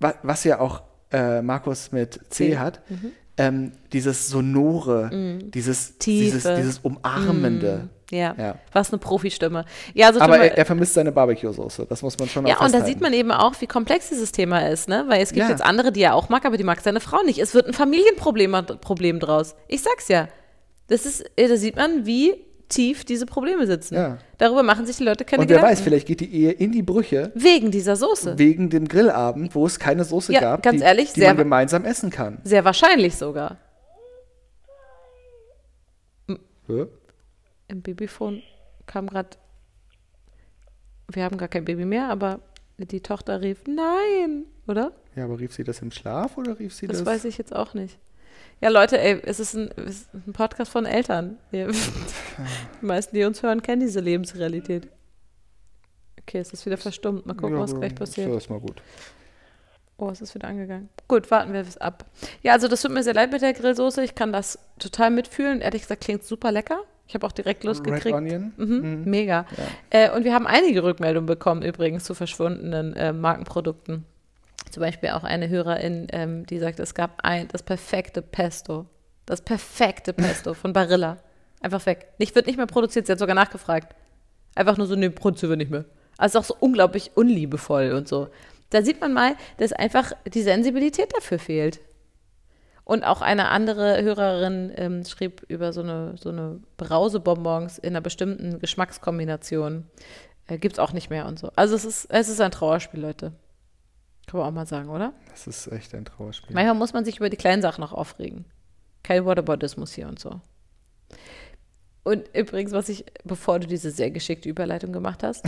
was ja auch äh, Markus mit C, C. hat, mhm. ähm, dieses Sonore, mhm. dieses, dieses, dieses Umarmende. Mhm. Ja. ja, was eine Profistimme. Ja, also aber er, er vermisst seine Barbecue-Soße, das muss man schon auch Ja, festhalten. Und da sieht man eben auch, wie komplex dieses Thema ist, ne? Weil es gibt ja. jetzt andere, die er auch mag, aber die mag seine Frau nicht. Es wird ein Familienproblem Problem draus. Ich sag's ja. Das ist, da sieht man, wie tief diese Probleme sitzen. Ja. Darüber machen sich die Leute keine Gedanken. Und wer Gedanken. weiß, vielleicht geht die Ehe in die Brüche. Wegen dieser Soße. Wegen dem Grillabend, wo es keine Soße ja, gab, ganz die, ehrlich, die man gemeinsam essen kann. Sehr wahrscheinlich sogar. Hm. Im Babyfon kam gerade wir haben gar kein Baby mehr, aber die Tochter rief, nein, oder? Ja, aber rief sie das im Schlaf oder rief sie das? Das weiß ich jetzt auch nicht. Ja, Leute, ey, es ist ein, es ist ein Podcast von Eltern. Die meisten, die uns hören, kennen diese Lebensrealität. Okay, es ist wieder verstummt. Mal gucken, ja, was gleich passiert. So ist mal gut. Oh, es ist wieder angegangen. Gut, warten wir es ab. Ja, also das tut mir sehr leid mit der Grillsoße. Ich kann das total mitfühlen. Ehrlich gesagt, klingt super lecker. Ich habe auch direkt Lust gekriegt. Red Onion. Mhm, mhm. Mega. Ja. Äh, und wir haben einige Rückmeldungen bekommen übrigens zu verschwundenen äh, Markenprodukten. Zum Beispiel auch eine Hörerin, ähm, die sagt, es gab ein, das perfekte Pesto. Das perfekte Pesto von Barilla. Einfach weg. Nicht, wird nicht mehr produziert, sie hat sogar nachgefragt. Einfach nur so, nee, produzieren wir nicht mehr. Also auch so unglaublich unliebevoll und so. Da sieht man mal, dass einfach die Sensibilität dafür fehlt. Und auch eine andere Hörerin ähm, schrieb über so eine, so eine Brausebonbons in einer bestimmten Geschmackskombination. Äh, gibt's auch nicht mehr und so. Also es ist, es ist ein Trauerspiel, Leute. Kann man auch mal sagen, oder? Das ist echt ein Trauerspiel. Manchmal muss man sich über die kleinen Sachen auch aufregen. Kein Whataboutismus hier und so. Und übrigens, was ich, bevor du diese sehr geschickte Überleitung gemacht hast,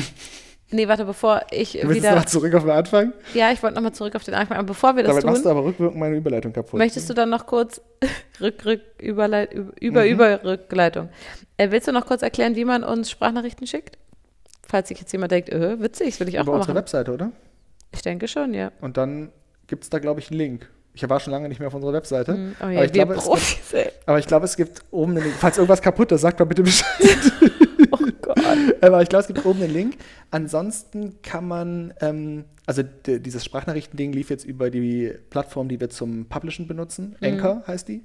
nee, warte, bevor ich wieder... Willst du nochmal zurück auf den Anfang? Ja, ich wollte nochmal zurück auf den Anfang, aber bevor wir das Damit tun... Damit machst du aber rückwirkend meine Überleitung kaputt. Möchtest du dann noch kurz... Rück, rück, Überleit... Über, mhm. über, Rückleitung. Äh, willst du noch kurz erklären, wie man uns Sprachnachrichten schickt? Falls sich jetzt jemand denkt, öh, witzig, das will ich auch über mal machen. Über unsere Webseite, oder? Ich denke schon, ja. Und dann gibt es da, glaube ich, einen Link. Ich war schon lange nicht mehr auf unserer Webseite. Mm, oh ja, aber, ich glaube, Profis, gibt, aber ich glaube, es gibt oben einen Link. Falls irgendwas kaputt ist, sagt mal bitte Bescheid. Oh Gott. Aber ich glaube, es gibt oben einen Link. Ansonsten kann man, ähm, also d- dieses Sprachnachrichten-Ding lief jetzt über die Plattform, die wir zum Publishen benutzen. Anchor mm. heißt die,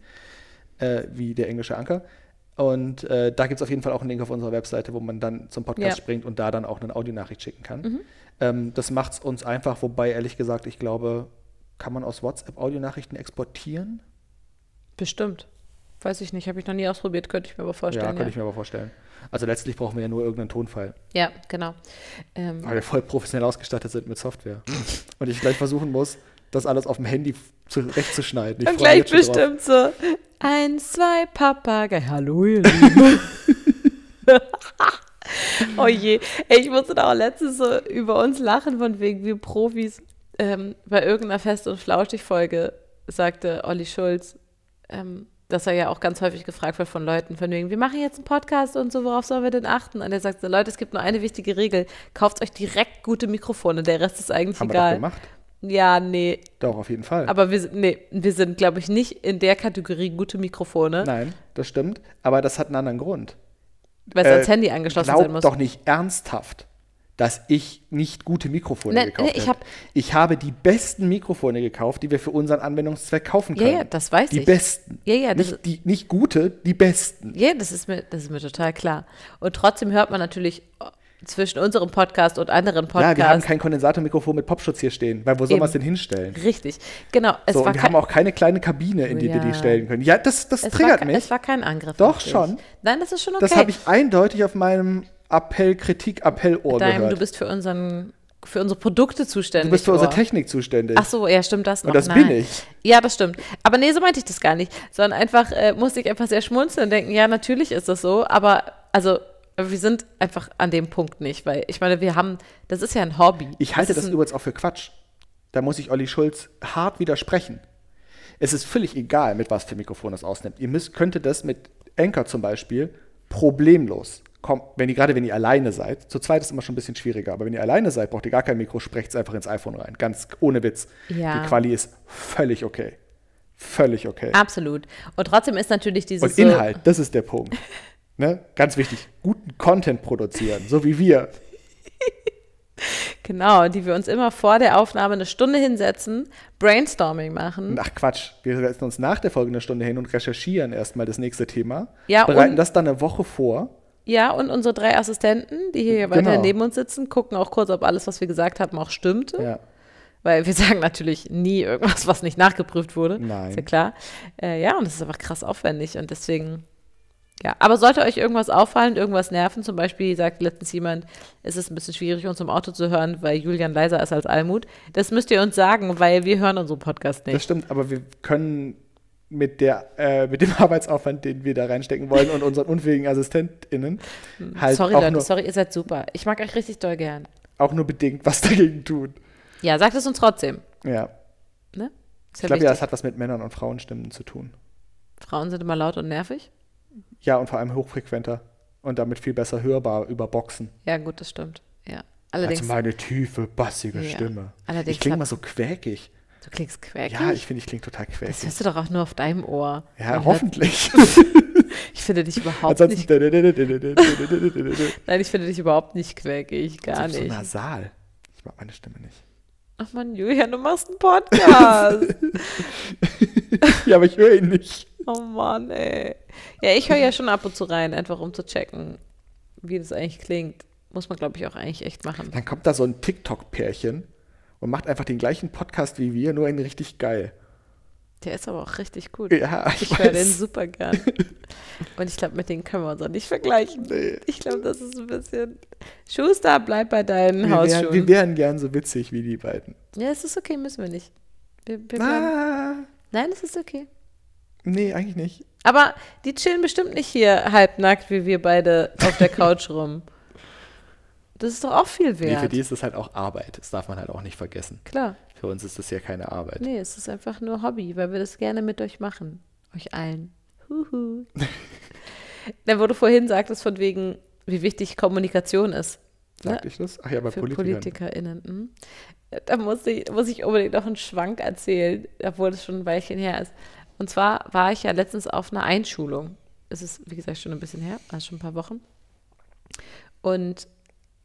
äh, wie der englische Anker. Und äh, da gibt es auf jeden Fall auch einen Link auf unserer Webseite, wo man dann zum Podcast ja. springt und da dann auch eine Audionachricht schicken kann. Mhm. Ähm, das macht es uns einfach, wobei ehrlich gesagt, ich glaube, kann man aus WhatsApp Audionachrichten exportieren? Bestimmt. Weiß ich nicht, habe ich noch nie ausprobiert, könnte ich mir aber vorstellen. Ja, könnte ja. ich mir aber vorstellen. Also letztlich brauchen wir ja nur irgendeinen Tonfall. Ja, genau. Ähm, Weil wir voll professionell ausgestattet sind mit Software. Und ich gleich versuchen muss, das alles auf dem Handy zurechtzuschneiden. Ich und gleich bestimmt drauf. So, eins, zwei, Papagei, hallo ihr Lieben. Oh je, ey, ich musste da auch letztens so über uns lachen, von wegen wir Profis. Ähm, bei irgendeiner Fest- und Flauschig-Folge sagte Olli Schulz, ähm, dass er ja auch ganz häufig gefragt wird von Leuten, von wegen, wir machen jetzt einen Podcast und so, worauf sollen wir denn achten? Und er sagt so, Leute, es gibt nur eine wichtige Regel, kauft euch direkt gute Mikrofone, der Rest ist eigentlich Haben egal. Haben wir das gemacht? Ja, nee. Doch, auf jeden Fall. Aber wir, nee, wir sind, glaube ich, nicht in der Kategorie gute Mikrofone. Nein, das stimmt, aber das hat einen anderen Grund. Weil es äh, ans Handy angeschlossen sein muss. Glaub doch nicht ernsthaft, dass ich nicht gute Mikrofone ne, gekauft ne, ich hab, habe. Ich habe die besten Mikrofone gekauft, die wir für unseren Anwendungszweck kaufen können. Ja, ja, das weiß die ich. Die besten. Ja, ja, das nicht, die, nicht gute, die besten. Ja, das ist, mir, das ist mir total klar. Und trotzdem hört man natürlich zwischen unserem Podcast und anderen Podcasts. Ja, wir haben kein Kondensatormikrofon mit Popschutz hier stehen, weil wo soll man es denn hinstellen? Richtig, genau. Es so, war und wir kein... haben auch keine kleine Kabine, in die ja. wir die stellen können. Ja, das, das triggert war, mich. Es war kein Angriff. Doch, schon. Nein, das ist schon okay. Das habe ich eindeutig auf meinem Appell, Kritik, Appell-Ohr Dein, gehört. Du bist für, unseren, für unsere Produkte zuständig. Du bist für unsere Technik zuständig. Ach so, ja, stimmt das noch. Und das Nein. bin ich. Ja, das stimmt. Aber nee, so meinte ich das gar nicht. Sondern einfach, äh, musste ich einfach sehr schmunzeln und denken, ja, natürlich ist das so, aber, also, wir sind einfach an dem Punkt nicht, weil, ich meine, wir haben, das ist ja ein Hobby. Ich halte das, das übrigens auch für Quatsch. Da muss ich Olli Schulz hart widersprechen. Es ist völlig egal, mit was für Mikrofon das ausnimmt. Ihr müsst, könntet das mit Anchor zum Beispiel problemlos Komm, wenn ihr, gerade wenn ihr alleine seid, zu zweit ist immer schon ein bisschen schwieriger, aber wenn ihr alleine seid, braucht ihr gar kein Mikro, sprecht es einfach ins iPhone rein. Ganz ohne Witz. Ja. Die Quali ist völlig okay. Völlig okay. Absolut. Und trotzdem ist natürlich dieses... Und Inhalt, so das ist der Punkt. Ne? Ganz wichtig, guten Content produzieren, so wie wir. Genau, die wir uns immer vor der Aufnahme eine Stunde hinsetzen, Brainstorming machen. Ach Quatsch, wir setzen uns nach der Folge eine Stunde hin und recherchieren erstmal das nächste Thema, ja, bereiten das dann eine Woche vor. Ja, und unsere drei Assistenten, die hier genau. weiter neben uns sitzen, gucken auch kurz, ob alles, was wir gesagt haben, auch stimmte. Ja. Weil wir sagen natürlich nie irgendwas, was nicht nachgeprüft wurde. Nein. Ist ja klar. Äh, ja, und das ist einfach krass aufwendig. Und deswegen, ja. Aber sollte euch irgendwas auffallen, irgendwas nerven, zum Beispiel sagt letztens jemand, es ist ein bisschen schwierig, uns im Auto zu hören, weil Julian leiser ist als Almut. Das müsst ihr uns sagen, weil wir hören unseren Podcast nicht. Das stimmt, aber wir können... Mit, der, äh, mit dem Arbeitsaufwand, den wir da reinstecken wollen und unseren unfähigen AssistentInnen. Halt sorry, Leute, nur sorry, ihr seid super. Ich mag euch richtig doll gern. auch nur bedingt was dagegen tun. Ja, sagt es uns trotzdem. Ja. Ne? Ich glaube ja, das hat was mit Männern und Frauenstimmen zu tun. Frauen sind immer laut und nervig? Ja, und vor allem hochfrequenter und damit viel besser hörbar über Boxen. Ja, gut, das stimmt. Ja. Allerdings, also meine tiefe, bassige ja. Stimme. Allerdings ich klinge mal so quäkig. Du klingst quäkig? Ja, ich finde, ich klinge total quäkig. Das hörst du doch auch nur auf deinem Ohr. Ja, und hoffentlich. Ich finde dich überhaupt nicht... Nein, ich finde dich überhaupt nicht quäkig, gar also nicht. So nasal. Ich mag meine Stimme nicht. Ach man, Julian, du machst einen Podcast. Ja, aber ich höre ihn nicht. Oh Mann, ey. Ja, ich höre ja schon ab und zu rein, einfach um zu checken, wie das eigentlich klingt. Muss man, glaube ich, auch eigentlich echt machen. Dann kommt da so ein TikTok-Pärchen und macht einfach den gleichen Podcast wie wir, nur einen richtig geil. Der ist aber auch richtig gut. Ja, ich ich höre den super gern. Und ich glaube, mit denen können wir uns auch nicht vergleichen. Nee. Ich glaube, das ist ein bisschen... Schuster, bleib bei deinen wir Hausschuhen. Wären, wir wären gern so witzig wie die beiden. Ja, es ist okay, müssen wir nicht. Wir, wir ah. Nein, es ist okay. Nee, eigentlich nicht. Aber die chillen bestimmt nicht hier halbnackt, wie wir beide auf der Couch rum. Das ist doch auch viel wert. Nee, für die ist das halt auch Arbeit. Das darf man halt auch nicht vergessen. Klar. Für uns ist das ja keine Arbeit. Nee, es ist einfach nur Hobby, weil wir das gerne mit euch machen. Euch allen. Huhu. Dann, wo du vorhin sagtest, von wegen, wie wichtig Kommunikation ist. Sagte ne? ich das? Ach ja, bei für Politikern. PolitikerInnen. Hm? Da muss ich, muss ich unbedingt noch einen Schwank erzählen, obwohl es schon ein Weilchen her ist. Und zwar war ich ja letztens auf einer Einschulung. Es ist, wie gesagt, schon ein bisschen her, also schon ein paar Wochen. Und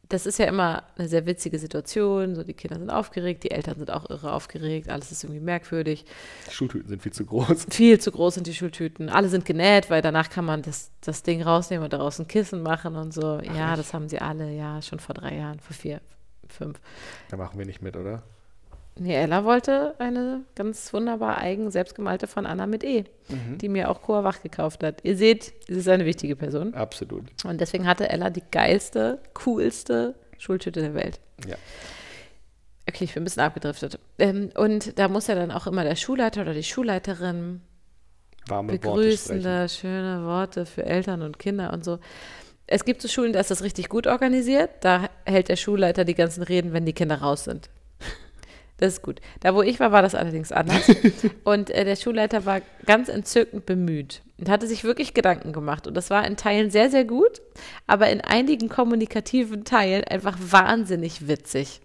das ist ja immer eine sehr witzige Situation, so die Kinder sind aufgeregt, die Eltern sind auch irre aufgeregt, alles ist irgendwie merkwürdig. Die Schultüten sind viel zu groß. Viel zu groß sind die Schultüten. Alle sind genäht, weil danach kann man das, das Ding rausnehmen und daraus ein Kissen machen und so. Ach, ja, echt? Das haben sie alle, ja, schon vor drei Jahren, vor vier, fünf. Da machen wir nicht mit, oder? Nee, Ella wollte eine ganz wunderbar eigen selbstgemalte von Anna mit E, mhm. die mir auch Chorwach gekauft hat. Ihr seht, sie ist eine wichtige Person. Absolut. Und deswegen hatte Ella die geilste, coolste Schultüte der Welt. Ja. Okay, ich bin ein bisschen abgedriftet. Ähm, und da muss ja dann auch immer der Schulleiter oder die Schulleiterin warme begrüßende, Worte schöne Worte für Eltern und Kinder und so. Es gibt so Schulen, da ist das richtig gut organisiert. Da hält der Schulleiter die ganzen Reden, wenn die Kinder raus sind. Das ist gut. Da, wo ich war, war das allerdings anders. Und äh, der Schulleiter war ganz entzückend bemüht und hatte sich wirklich Gedanken gemacht. Und das war in Teilen sehr, sehr gut, aber in einigen kommunikativen Teilen einfach wahnsinnig witzig.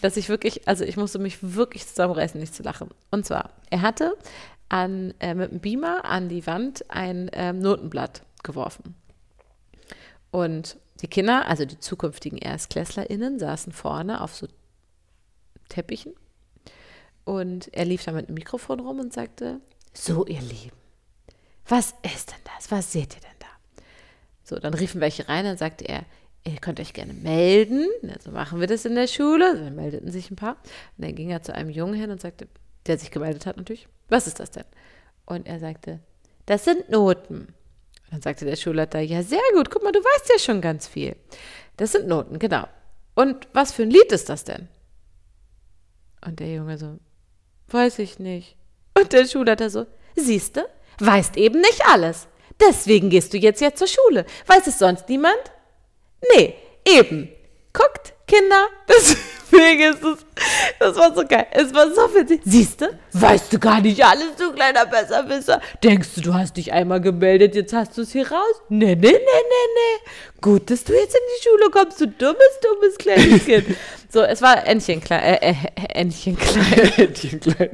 Dass ich wirklich, also ich musste mich wirklich zusammenreißen, nicht zu lachen. Und zwar, er hatte an, äh, mit einem Beamer an die Wand ein äh, Notenblatt geworfen. Und die Kinder, also die zukünftigen ErstklässlerInnen, saßen vorne auf so Teppichen. Und er lief da mit dem Mikrofon rum und sagte, so ihr Lieben, was ist denn das? Was seht ihr denn da? So, dann riefen welche rein, dann sagte er, ihr könnt euch gerne melden, so machen wir das in der Schule. Dann meldeten sich ein paar. Und dann ging er zu einem Jungen hin und sagte, der sich gemeldet hat natürlich, was ist das denn? Und er sagte, das sind Noten. Und dann sagte der Schulleiter, ja sehr gut, guck mal, du weißt ja schon ganz viel. Das sind Noten, genau. Und was für ein Lied ist das denn? Und der Junge so, weiß ich nicht. Und der Schulleiter so, siehst du, weißt eben nicht alles. Deswegen gehst du jetzt ja zur Schule. Weiß es sonst niemand? Nee, eben. Guckt, Kinder, deswegen ist es, das war so geil. Es war so witzig. Siehst du, weißt du gar nicht alles, du kleiner Besserwisser. Denkst du, du hast dich einmal gemeldet, jetzt hast du es hier raus? Nee, nee, nee, nee, nee. Gut, dass du jetzt in die Schule kommst, du dummes, dummes kleines Kind. So, es war Entchen klein, äh, äh, Entchen klein. Entchen klein.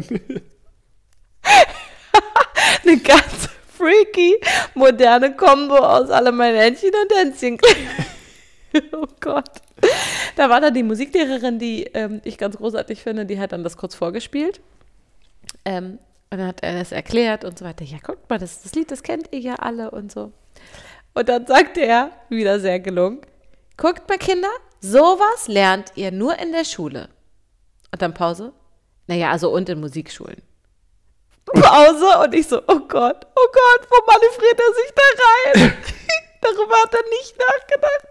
Eine ganz freaky, moderne Kombo aus alle meine Entchen und Entchen klein. Oh Gott. Da war dann die Musiklehrerin, die ähm, ich ganz großartig finde, die hat dann das kurz vorgespielt. Ähm, und dann hat er das erklärt und so weiter. Ja, guckt mal, das, das Lied, das kennt ihr ja alle und so. Und dann sagte er, wieder sehr gelungen, guckt mal, Kinder, sowas lernt ihr nur in der Schule. Und dann Pause. Naja, also und in Musikschulen. Pause und ich so, oh Gott, oh Gott, wo manövriert er sich da rein? Darüber hat er nicht nachgedacht.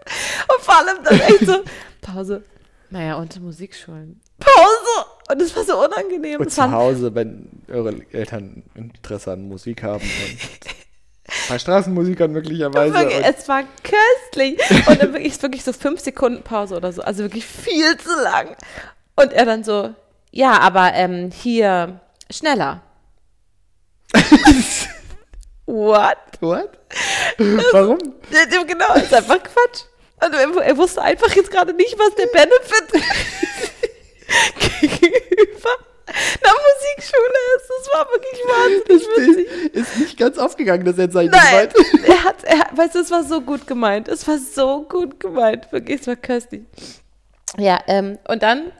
Und vor allem dann echt so, Pause. Naja, und in Musikschulen. Pause! Und das war so unangenehm. Und zu Hause, wenn eure Eltern Interesse an Musik haben. Und Bei Straßenmusikern möglicherweise. Wirklich, es war köstlich. Und dann wirklich, wirklich so fünf Sekunden Pause oder so. Also wirklich viel zu lang. Und er dann so, ja, aber ähm, hier schneller. What? What? Das, Warum? Genau, das ist einfach Quatsch. Und er, er wusste einfach jetzt gerade nicht, was der Benefit gegenüber einer Musikschule ist. Das war wirklich wahnsinnig witzig. Ist nicht ganz aufgegangen, dass er jetzt sein Nein, er hat, er hat, weißt du, es war so gut gemeint. Es war so gut gemeint. Wirklich, es war köstlich. Ja, ähm, und dann,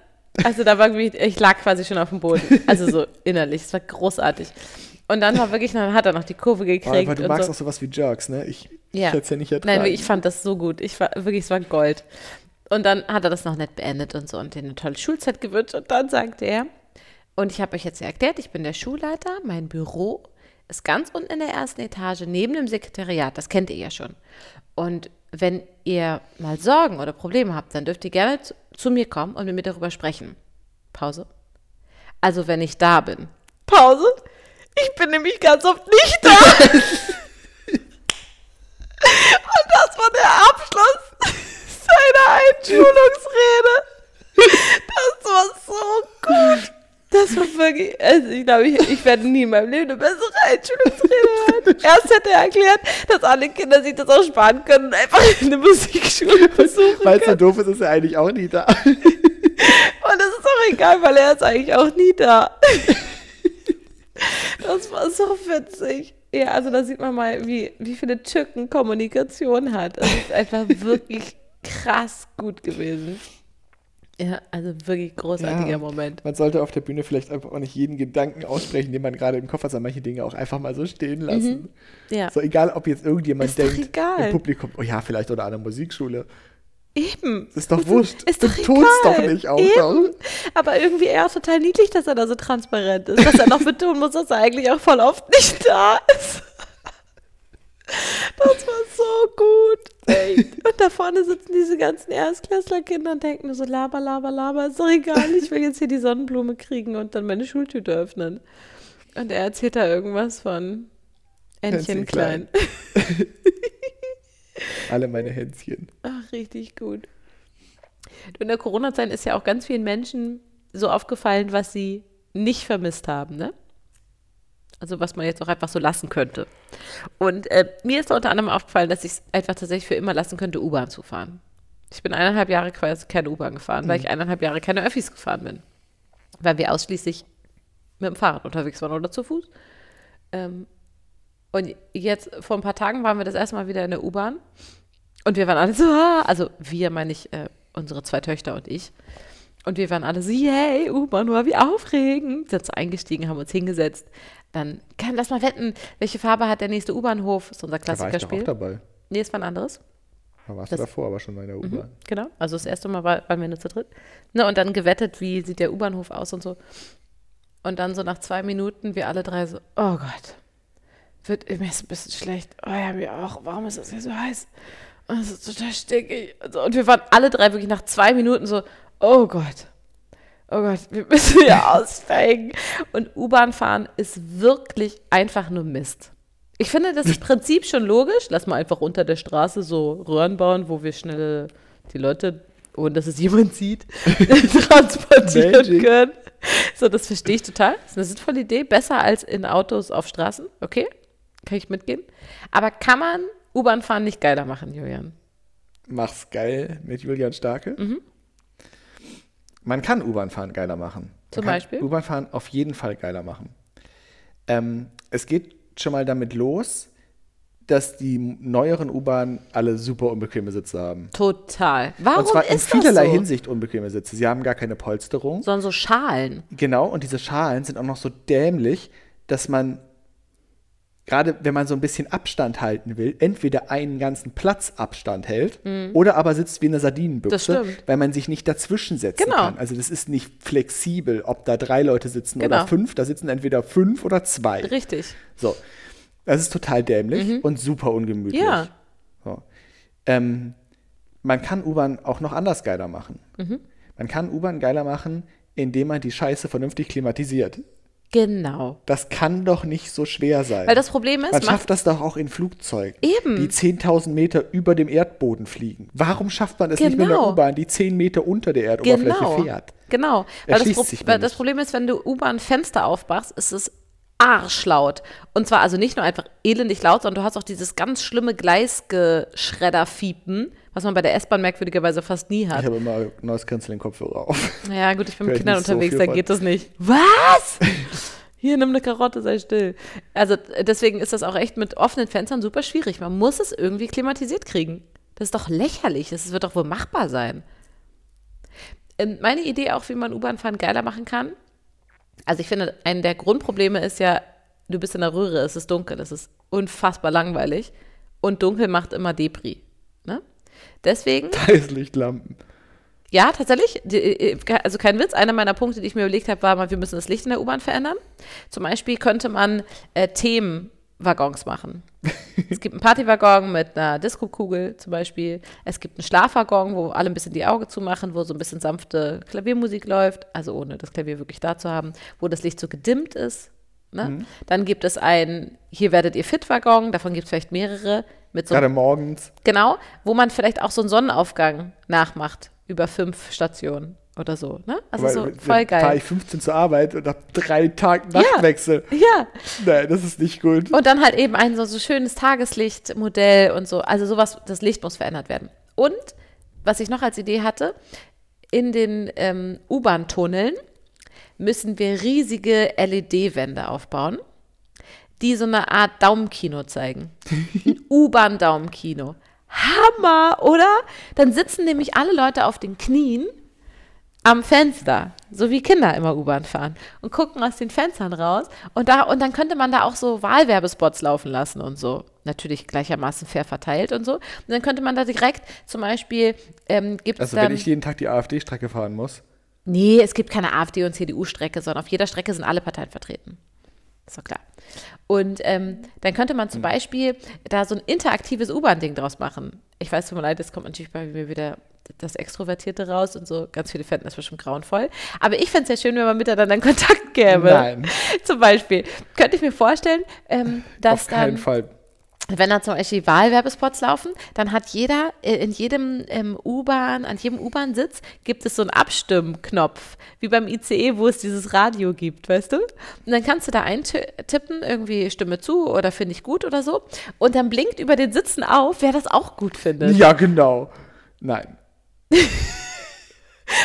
also da war ich, ich lag quasi schon auf dem Boden. Also so innerlich, es war großartig. Und dann war wirklich, dann hat er noch die Kurve gekriegt. Aber du und magst so. Auch sowas wie Jerks, ne? Ich ja. hätte es ja nicht ertragen. Nein, ich fand das so gut. Ich war, wirklich, es war Gold. Und dann hat er das noch nett beendet und so und denen eine tolle Schulzeit gewünscht. Und dann sagte er, und ich habe euch jetzt ja erklärt, ich bin der Schulleiter, mein Büro ist ganz unten in der ersten Etage, neben dem Sekretariat, das kennt ihr ja schon. Und wenn ihr mal Sorgen oder Probleme habt, dann dürft ihr gerne zu, zu mir kommen und mit mir darüber sprechen. Pause. Also wenn ich da bin. Pause. Ich bin nämlich ganz oft nicht da. Und das war der Abschluss seiner Einschulungsrede. Das war so gut. Das war wirklich, also ich glaube, ich, ich werde nie in meinem Leben eine bessere Einschulungsrede hören. Erst hat er erklärt, dass alle Kinder sich das auch sparen können und einfach eine Musikschule besuchen können. Weil es so doof ist, ist er eigentlich auch nie da. Und es ist auch egal, weil er ist eigentlich auch nie da. Das war so witzig. Ja, also da sieht man mal, wie, wie viele Tücken Kommunikation hat. Das ist einfach wirklich krass gut gewesen. Ja, also wirklich großartiger ja, Moment. Man sollte auf der Bühne vielleicht einfach auch nicht jeden Gedanken aussprechen, den man gerade im Kopf hat, sondern manche Dinge auch einfach mal so stehen lassen. Mhm. Ja. So egal, ob jetzt irgendjemand ist denkt, im Publikum, oh ja, vielleicht oder an der Musikschule. Eben. Ist doch wurscht. Ist doch egal. Tut's doch nicht auch. Aber irgendwie eher auch total niedlich, dass er da so transparent ist. Dass er noch betonen muss, dass er eigentlich auch voll oft nicht da ist. Das war so gut. Echt. Und da vorne sitzen diese ganzen Erstklässlerkinder und denken nur so, laber, laber, laber, ist doch egal, ich will jetzt hier die Sonnenblume kriegen und dann meine Schultüte öffnen. Und er erzählt da irgendwas von Entchen klein. klein. Alle meine Hänschen. Ach, richtig gut. In der Corona-Zeit ist ja auch ganz vielen Menschen so aufgefallen, was sie nicht vermisst haben, ne? Also was man jetzt auch einfach so lassen könnte. Und äh, mir ist da unter anderem aufgefallen, dass ich es einfach tatsächlich für immer lassen könnte, U-Bahn zu fahren. Ich bin eineinhalb Jahre quasi keine U-Bahn gefahren, mhm. weil ich eineinhalb Jahre keine Öffis gefahren bin. Weil wir ausschließlich mit dem Fahrrad unterwegs waren oder zu Fuß. Ähm, Und jetzt, vor ein paar Tagen waren wir das erste Mal wieder in der U-Bahn und wir waren alle so, ah, also wir meine ich, äh, unsere zwei Töchter und ich. Und wir waren alle so, yay, U-Bahn, war wie aufregend. Sind so eingestiegen, haben uns hingesetzt. Dann, kann, lass mal wetten, welche Farbe hat der nächste U-Bahnhof? Das ist unser Klassikerspiel. Da war ich doch auch dabei. Nee, es war ein anderes. Da warst das, du davor aber schon mal in der U-Bahn. Mhm, genau, also das erste Mal war, waren wir nur zu dritt. Ne, und dann gewettet, wie sieht der U-Bahnhof aus und so. Und dann so nach zwei Minuten, wir alle drei so, oh Gott. Wird mir ist ein bisschen schlecht. Oh ja, mir auch. Warum ist das hier so heiß? Und es ist total stickig. Und, so. Und wir waren alle drei wirklich nach zwei Minuten so, oh Gott, oh Gott, wir müssen hier aussteigen. Und U-Bahn fahren ist wirklich einfach nur Mist. Ich finde das im Prinzip schon logisch. Lass mal einfach unter der Straße so Röhren bauen, wo wir schnell die Leute, ohne dass es jemand sieht, transportieren Magic. Können. So, das verstehe ich total. Das ist eine sinnvolle Idee. Besser als in Autos auf Straßen. Okay. Kann ich mitgehen? Aber kann man U-Bahn fahren nicht geiler machen, Julian? Mach's geil mit Julian Starke. Mhm. Man kann U-Bahn fahren geiler machen. Zum Man Beispiel? U-Bahn fahren auf jeden Fall geiler machen. Ähm, es geht schon mal damit los, dass die neueren U-Bahnen alle super unbequeme Sitze haben. Total. Warum ist das so? Und zwar in vielerlei so? Hinsicht unbequeme Sitze. Sie haben gar keine Polsterung. Sondern so Schalen. Genau, und diese Schalen sind auch noch so dämlich, dass man gerade wenn man so ein bisschen Abstand halten will, entweder einen ganzen Platz Abstand hält mhm. oder aber sitzt wie eine Sardinenbüchse, weil man sich nicht dazwischen setzen genau. kann. Also das ist nicht flexibel, ob da drei Leute sitzen genau. oder fünf. Da sitzen entweder fünf oder zwei. Richtig. So, das ist total dämlich mhm. und super ungemütlich. Ja. So. Ähm, man kann U-Bahn auch noch anders geiler machen. Mhm. Man kann U-Bahn geiler machen, indem man die Scheiße vernünftig klimatisiert. Genau. Das kann doch nicht so schwer sein. Weil das Problem ist... Man schafft das doch auch in Flugzeugen. Eben. Die zehntausend Meter über dem Erdboden fliegen. Warum schafft man es genau. nicht mit einer U-Bahn, die zehn Meter unter der Erdoberfläche genau. fährt? Genau. Weil das, Pro- weil das Problem ist, wenn du U-Bahn-Fenster aufmachst, ist es arschlaut. Und zwar also nicht nur einfach elendig laut, sondern du hast auch dieses ganz schlimme Gleisgeschredderfiepen, was man bei der S-Bahn merkwürdigerweise fast nie hat. Ich habe immer neues Canceling-Kopfhörer auf. Ja gut, ich bin mit Kindern unterwegs, so da geht das nicht. Was? Hier, nimm eine Karotte, sei still. Also deswegen ist das auch echt mit offenen Fenstern super schwierig. Man muss es irgendwie klimatisiert kriegen. Das ist doch lächerlich. Das wird doch wohl machbar sein. Meine Idee auch, wie man U-Bahn-Fahren geiler machen kann. Also ich finde, ein der Grundprobleme ist ja, du bist in der Röhre, es ist dunkel, es ist unfassbar langweilig. Und dunkel macht immer Depri. Ne? Deswegen. Da ist Lichtlampen. Ja, tatsächlich. Also kein Witz. Einer meiner Punkte, die ich mir überlegt habe, war mal, wir müssen das Licht in der U-Bahn verändern. Zum Beispiel könnte man äh, Themenwaggons machen. Es gibt einen Partywaggon mit einer Disco-Kugel zum Beispiel. Es gibt einen Schlafwaggon, wo alle ein bisschen die Augen zumachen, wo so ein bisschen sanfte Klaviermusik läuft, also ohne das Klavier wirklich da zu haben, wo das Licht so gedimmt ist. Ne? Mhm. Dann gibt es einen, hier werdet ihr fit-Waggon, davon gibt es vielleicht mehrere. Mit so gerade morgens. Genau, wo man vielleicht auch so einen Sonnenaufgang nachmacht über fünf Stationen oder so. Ne? Also weil, so voll geil. Fahre ich fünfzehn zur Arbeit und habe drei Tage Nachtwechsel. Ja, ja. Nein, das ist nicht gut. Und dann halt eben ein so, so schönes Tageslichtmodell und so. Also sowas, das Licht muss verändert werden. Und was ich noch als Idee hatte, in den ähm, U-Bahn-Tunneln müssen wir riesige L E D-Wände aufbauen, die so eine Art Daumenkino zeigen. Ein U-Bahn-Daumenkino. Hammer, oder? Dann sitzen nämlich alle Leute auf den Knien am Fenster, so wie Kinder immer U-Bahn fahren und gucken aus den Fenstern raus. Und, da, und dann könnte man da auch so Wahlwerbespots laufen lassen und so. Natürlich gleichermaßen fair verteilt und so. Und dann könnte man da direkt zum Beispiel ähm, gibt es dann... Also wenn ich jeden Tag die AfD-Strecke fahren muss? Nee, es gibt keine AfD- und C D U-Strecke, sondern auf jeder Strecke sind alle Parteien vertreten. Ist doch klar. Und ähm, dann könnte man zum Beispiel da so ein interaktives U-Bahn-Ding draus machen. Ich weiß, tut mir leid, das kommt natürlich bei mir wieder das Extrovertierte raus und so. Ganz viele fänden das bestimmt grauenvoll. Aber ich fände es ja schön, wenn man miteinander in Kontakt käme. Nein. Zum Beispiel. Könnte ich mir vorstellen, ähm, dass dann... Auf keinen dann, Fall. Wenn da zum Beispiel Wahlwerbespots laufen, dann hat jeder, in jedem ähm, U-Bahn, an jedem U-Bahn-Sitz gibt es so einen Abstimmknopf, wie beim I C E, wo es dieses Radio gibt, weißt du? Und dann kannst du da eintippen, irgendwie Stimme zu oder finde ich gut oder so. Und dann blinkt über den Sitzen auf, wer das auch gut findet. Ja, genau. Nein.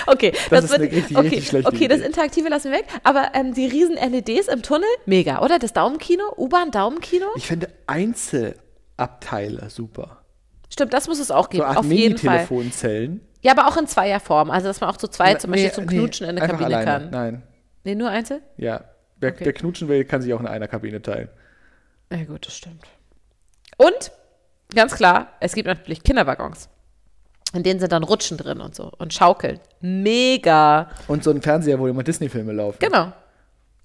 Okay, das, das ist wird, eine richtig, okay, richtig schlechte Okay, Idee. Das Interaktive lassen wir weg, aber ähm, die riesen L E Ds im Tunnel, mega, oder? Das Daumenkino, U-Bahn-Daumenkino. Ich finde Einzelabteile super. Stimmt, das muss es auch geben, so auf jeden Fall. Mini-Telefonzellen. Ja, aber auch in Zweierform, also dass man auch zu zweit Na, zum Beispiel nee, zum Knutschen nee, in der Kabine alleine. kann. Nein. Nee, nur Einzel? Ja, wer, okay. wer knutschen will, kann sich auch in einer Kabine teilen. Na gut, das stimmt. Und, ganz klar, es gibt natürlich Kinderwaggons. In denen sind dann Rutschen drin und so und schaukeln. Mega. Und so ein Fernseher, wo immer Disney-Filme laufen. Genau.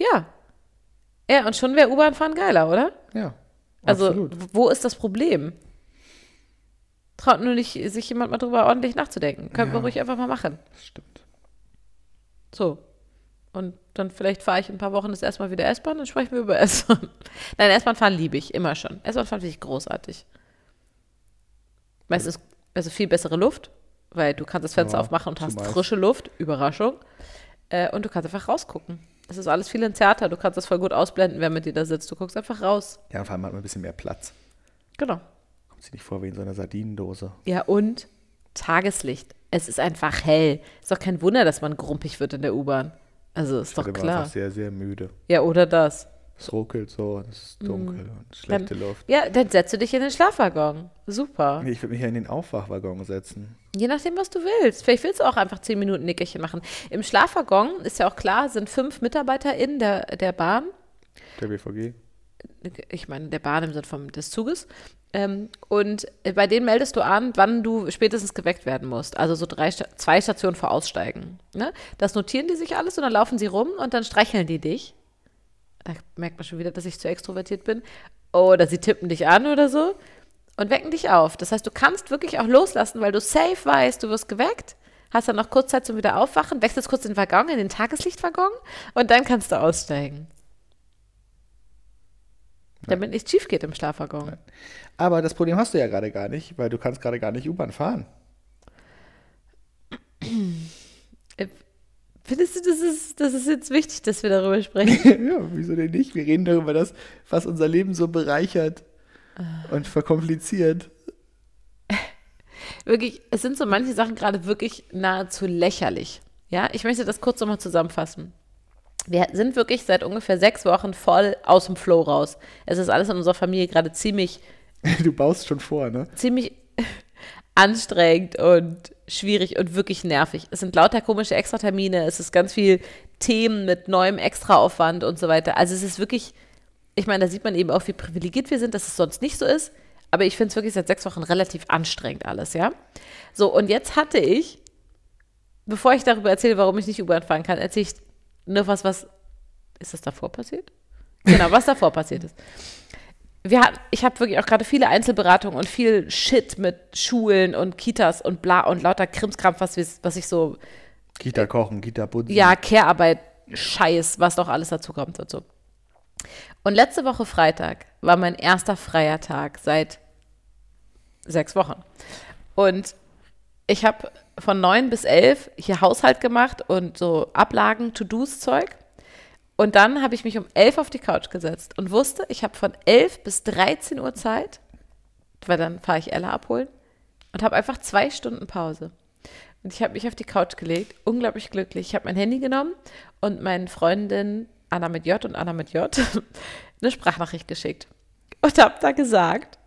Ja. Ja, und schon wäre U-Bahn fahren geiler, oder? Ja, also, absolut. Wo ist das Problem? Traut nur nicht, sich jemand mal drüber ordentlich nachzudenken. Können ja. wir ruhig einfach mal machen. Das stimmt. So. Und dann vielleicht fahre ich in ein paar Wochen das erstmal wieder S-Bahn, dann sprechen wir über S-Bahn. Nein, S-Bahn fahren liebe ich, immer schon. S-Bahn fahren finde ich großartig. Meistens Also viel bessere Luft, weil du kannst das Fenster ja, aufmachen und hast zumeist. frische Luft, Überraschung, äh, und du kannst einfach rausgucken. Das ist alles viel entzerrter, du kannst das voll gut ausblenden, wer mit dir da sitzt, du guckst einfach raus. Ja, vor allem hat man ein bisschen mehr Platz. Genau. Kommt sie nicht vor wie in so einer Sardinendose. Ja, und Tageslicht. Es ist einfach hell. Ist doch kein Wunder, dass man grumpig wird in der U-Bahn. Also ist ich doch klar. Ich bin einfach sehr, sehr müde. Ja, oder das. Es ruckelt so, es ist dunkel mm. und schlechte dann, Luft. Ja, dann setzt du dich in den Schlafwaggon. Super. Ich würde mich ja in den Aufwachwaggon setzen. Je nachdem, was du willst. Vielleicht willst du auch einfach zehn Minuten Nickerchen machen. Im Schlafwaggon, ist ja auch klar, sind fünf MitarbeiterInnen der, der Bahn. Der B V G. Ich meine, der Bahn im Sinne vom, des Zuges. Ähm, und bei denen meldest du an, wann du spätestens geweckt werden musst. Also so drei, zwei Stationen vor Aussteigen. Ne? Das notieren die sich alles und dann laufen sie rum und dann streicheln die dich. Da merkt man schon wieder, dass ich zu extrovertiert bin. Oder sie tippen dich an oder so und wecken dich auf. Das heißt, du kannst wirklich auch loslassen, weil du safe weißt, du wirst geweckt, hast dann noch kurz Zeit zum Wiederaufwachen, wechselst kurz den Waggon in den Tageslichtwaggon und dann kannst du aussteigen. Damit nichts schief geht im Schlafwaggon. Nein. Aber das Problem hast du ja gerade gar nicht, weil du kannst gerade gar nicht U-Bahn fahren. Findest du, das ist, das ist jetzt wichtig, dass wir darüber sprechen? Ja, wieso denn nicht? Wir reden darüber, das, was unser Leben so bereichert uh. und verkompliziert. Wirklich, es sind so manche Sachen gerade wirklich nahezu lächerlich. Ja, ich möchte das kurz nochmal zusammenfassen. Wir sind wirklich seit ungefähr sechs Wochen voll aus dem Flow raus. Es ist alles in unserer Familie gerade ziemlich... Du baust schon vor, ne? Ziemlich anstrengend und schwierig und wirklich nervig. Es sind lauter komische Extratermine, es ist ganz viel Themen mit neuem Extraaufwand und so weiter. Also es ist wirklich, ich meine, da sieht man eben auch, wie privilegiert wir sind, dass es sonst nicht so ist. Aber ich finde es wirklich seit sechs Wochen relativ anstrengend alles, ja? So, und jetzt hatte ich, bevor ich darüber erzähle, warum ich nicht U-Bahn fahren kann, erzähle ich nur was, was, ist das davor passiert? Genau, was davor passiert ist. Wir hatten, ich habe wirklich auch gerade viele Einzelberatungen und viel Shit mit Schulen und Kitas und bla und lauter Krimskrampf, was, was ich so... Kita kochen, Kita putzen. Ja, Care-Arbeit, Scheiß, was noch alles dazu kommt und so. Und letzte Woche Freitag war mein erster freier Tag seit sechs Wochen. Und ich habe von neun bis elf hier Haushalt gemacht und so Ablagen, To-Dos-Zeug. Und dann habe ich mich um elf auf die Couch gesetzt und wusste, ich habe von elf bis dreizehn Uhr Zeit, weil dann fahre ich Ella abholen und habe einfach zwei Stunden Pause. Und ich habe mich auf die Couch gelegt, unglaublich glücklich. Ich habe mein Handy genommen und meinen Freundinnen Anna mit J und Anna mit J eine Sprachnachricht geschickt und habe da gesagt,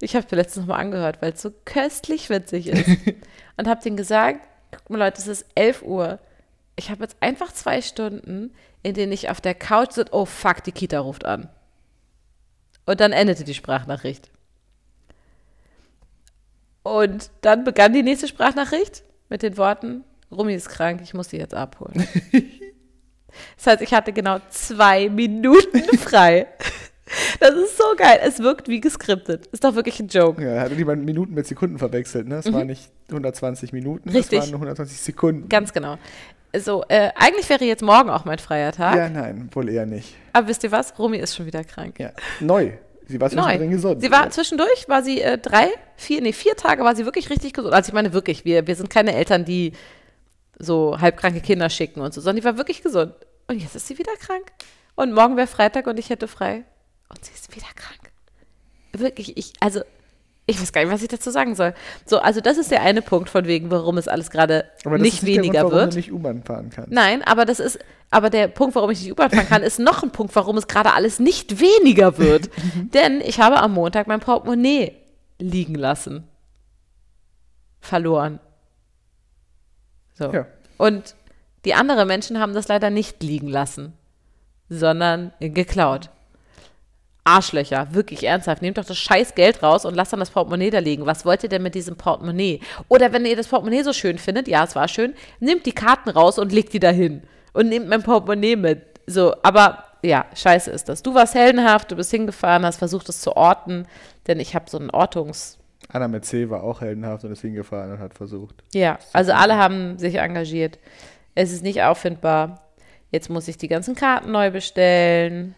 ich habe es letztens nochmal angehört, weil es so köstlich witzig ist und habe denen gesagt, guck mal Leute, es ist elf Uhr. Ich habe jetzt einfach zwei Stunden, in denen ich auf der Couch sitze, oh fuck, die Kita ruft an. Und dann endete die Sprachnachricht. Und dann begann die nächste Sprachnachricht mit den Worten, Romy ist krank, ich muss sie jetzt abholen. Das heißt, ich hatte genau zwei Minuten frei. Das ist so geil. Es wirkt wie geskriptet. Ist doch wirklich ein Joke. Ja, hatte niemand Minuten mit Sekunden verwechselt, ne? Es mhm. waren nicht hundertzwanzig Minuten, Richtig. Es waren nur hundertzwanzig Sekunden. Ganz genau. So, äh, eigentlich wäre jetzt morgen auch mein freier Tag. Ja, nein, wohl eher nicht. Aber wisst ihr was? Romy ist schon wieder krank. Ja. Neu. Sie war zwischendurch Neu. gesund. Sie war ja. zwischendurch, war sie äh, drei, vier, nee, vier Tage war sie wirklich richtig gesund. Also ich meine wirklich, wir, wir sind keine Eltern, die so halbkranke Kinder schicken und so, sondern die war wirklich gesund. Und jetzt ist sie wieder krank. Und morgen wäre Freitag und ich hätte frei. Und sie ist wieder krank. Wirklich, ich, also... Ich weiß gar nicht, was ich dazu sagen soll. So, also das ist der eine Punkt von wegen, warum es alles gerade nicht weniger Grund, warum wird. Du nicht U-Bahn fahren kannst. Nein, aber das ist, aber der Punkt, warum ich nicht U-Bahn fahren kann, ist noch ein Punkt, warum es gerade alles nicht weniger wird. Denn ich habe am Montag mein Portemonnaie liegen lassen, verloren. So. Ja. Und die anderen Menschen haben das leider nicht liegen lassen, sondern geklaut. Arschlöcher, wirklich ernsthaft, nehmt doch das scheiß Geld raus und lasst dann das Portemonnaie da liegen. Was wollt ihr denn mit diesem Portemonnaie? Oder wenn ihr das Portemonnaie so schön findet, ja, es war schön, nehmt die Karten raus und legt die da hin. Und nehmt mein Portemonnaie mit. So, aber ja, scheiße ist das. Du warst heldenhaft, du bist hingefahren, hast versucht, es zu orten, denn ich habe so einen Ortungs... Anna mit C war auch heldenhaft und ist hingefahren und hat versucht. Ja, also alle haben sich engagiert. Es ist nicht auffindbar. Jetzt muss ich die ganzen Karten neu bestellen.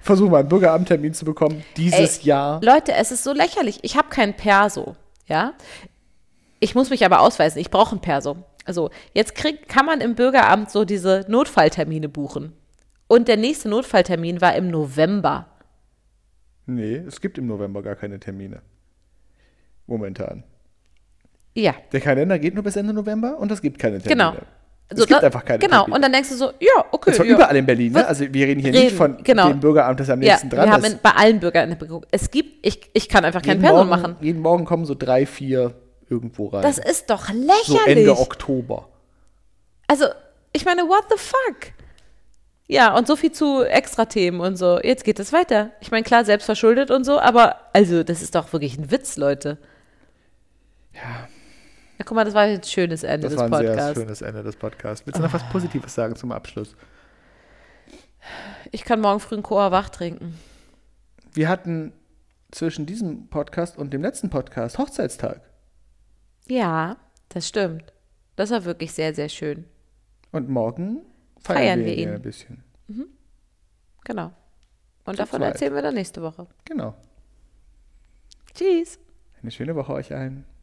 Versuch mal, einen Bürgeramttermin zu bekommen dieses Ey, Jahr. Leute, es ist so lächerlich. Ich habe kein Perso, ja. Ich muss mich aber ausweisen. Ich brauche ein Perso. Also jetzt krieg, kann man im Bürgeramt so diese Notfalltermine buchen. Und der nächste Notfalltermin war im November. Nee, es gibt im November gar keine Termine. Momentan. Ja. Der Kalender geht nur bis Ende November und es gibt keine Termine. Genau. Es so, gibt da, einfach keine Genau, Termine. Und dann denkst du so, ja, okay. Das war ja. überall in Berlin, ne? Also wir reden hier reden, nicht von genau. dem Bürgeramt, das am nächsten ja, dran wir ist. Wir haben bei allen Bürgern geguckt. Es gibt, ich, ich kann einfach keinen Person machen. Jeden Morgen kommen so drei, vier irgendwo rein. Das ist doch lächerlich. So Ende Oktober. Also, ich meine, what the fuck? Ja, und so viel zu Extra-Themen und so. Jetzt geht es weiter. Ich meine, klar, selbstverschuldet und so, aber also, das ist doch wirklich ein Witz, Leute. Ja. Ja, guck mal, das war ein schönes Ende des Podcasts. Das war ein sehr schönes Ende des Podcasts. Willst du noch was Positives sagen zum Abschluss? Ich kann morgen früh einen Chorwach trinken. Wir hatten zwischen diesem Podcast und dem letzten Podcast Hochzeitstag. Ja, das stimmt. Das war wirklich sehr, sehr schön. Und morgen feiern, feiern wir, wir ihn ein bisschen. Mhm. Genau. Und davon erzählen wir dann nächste Woche. Genau. Tschüss. Eine schöne Woche euch allen.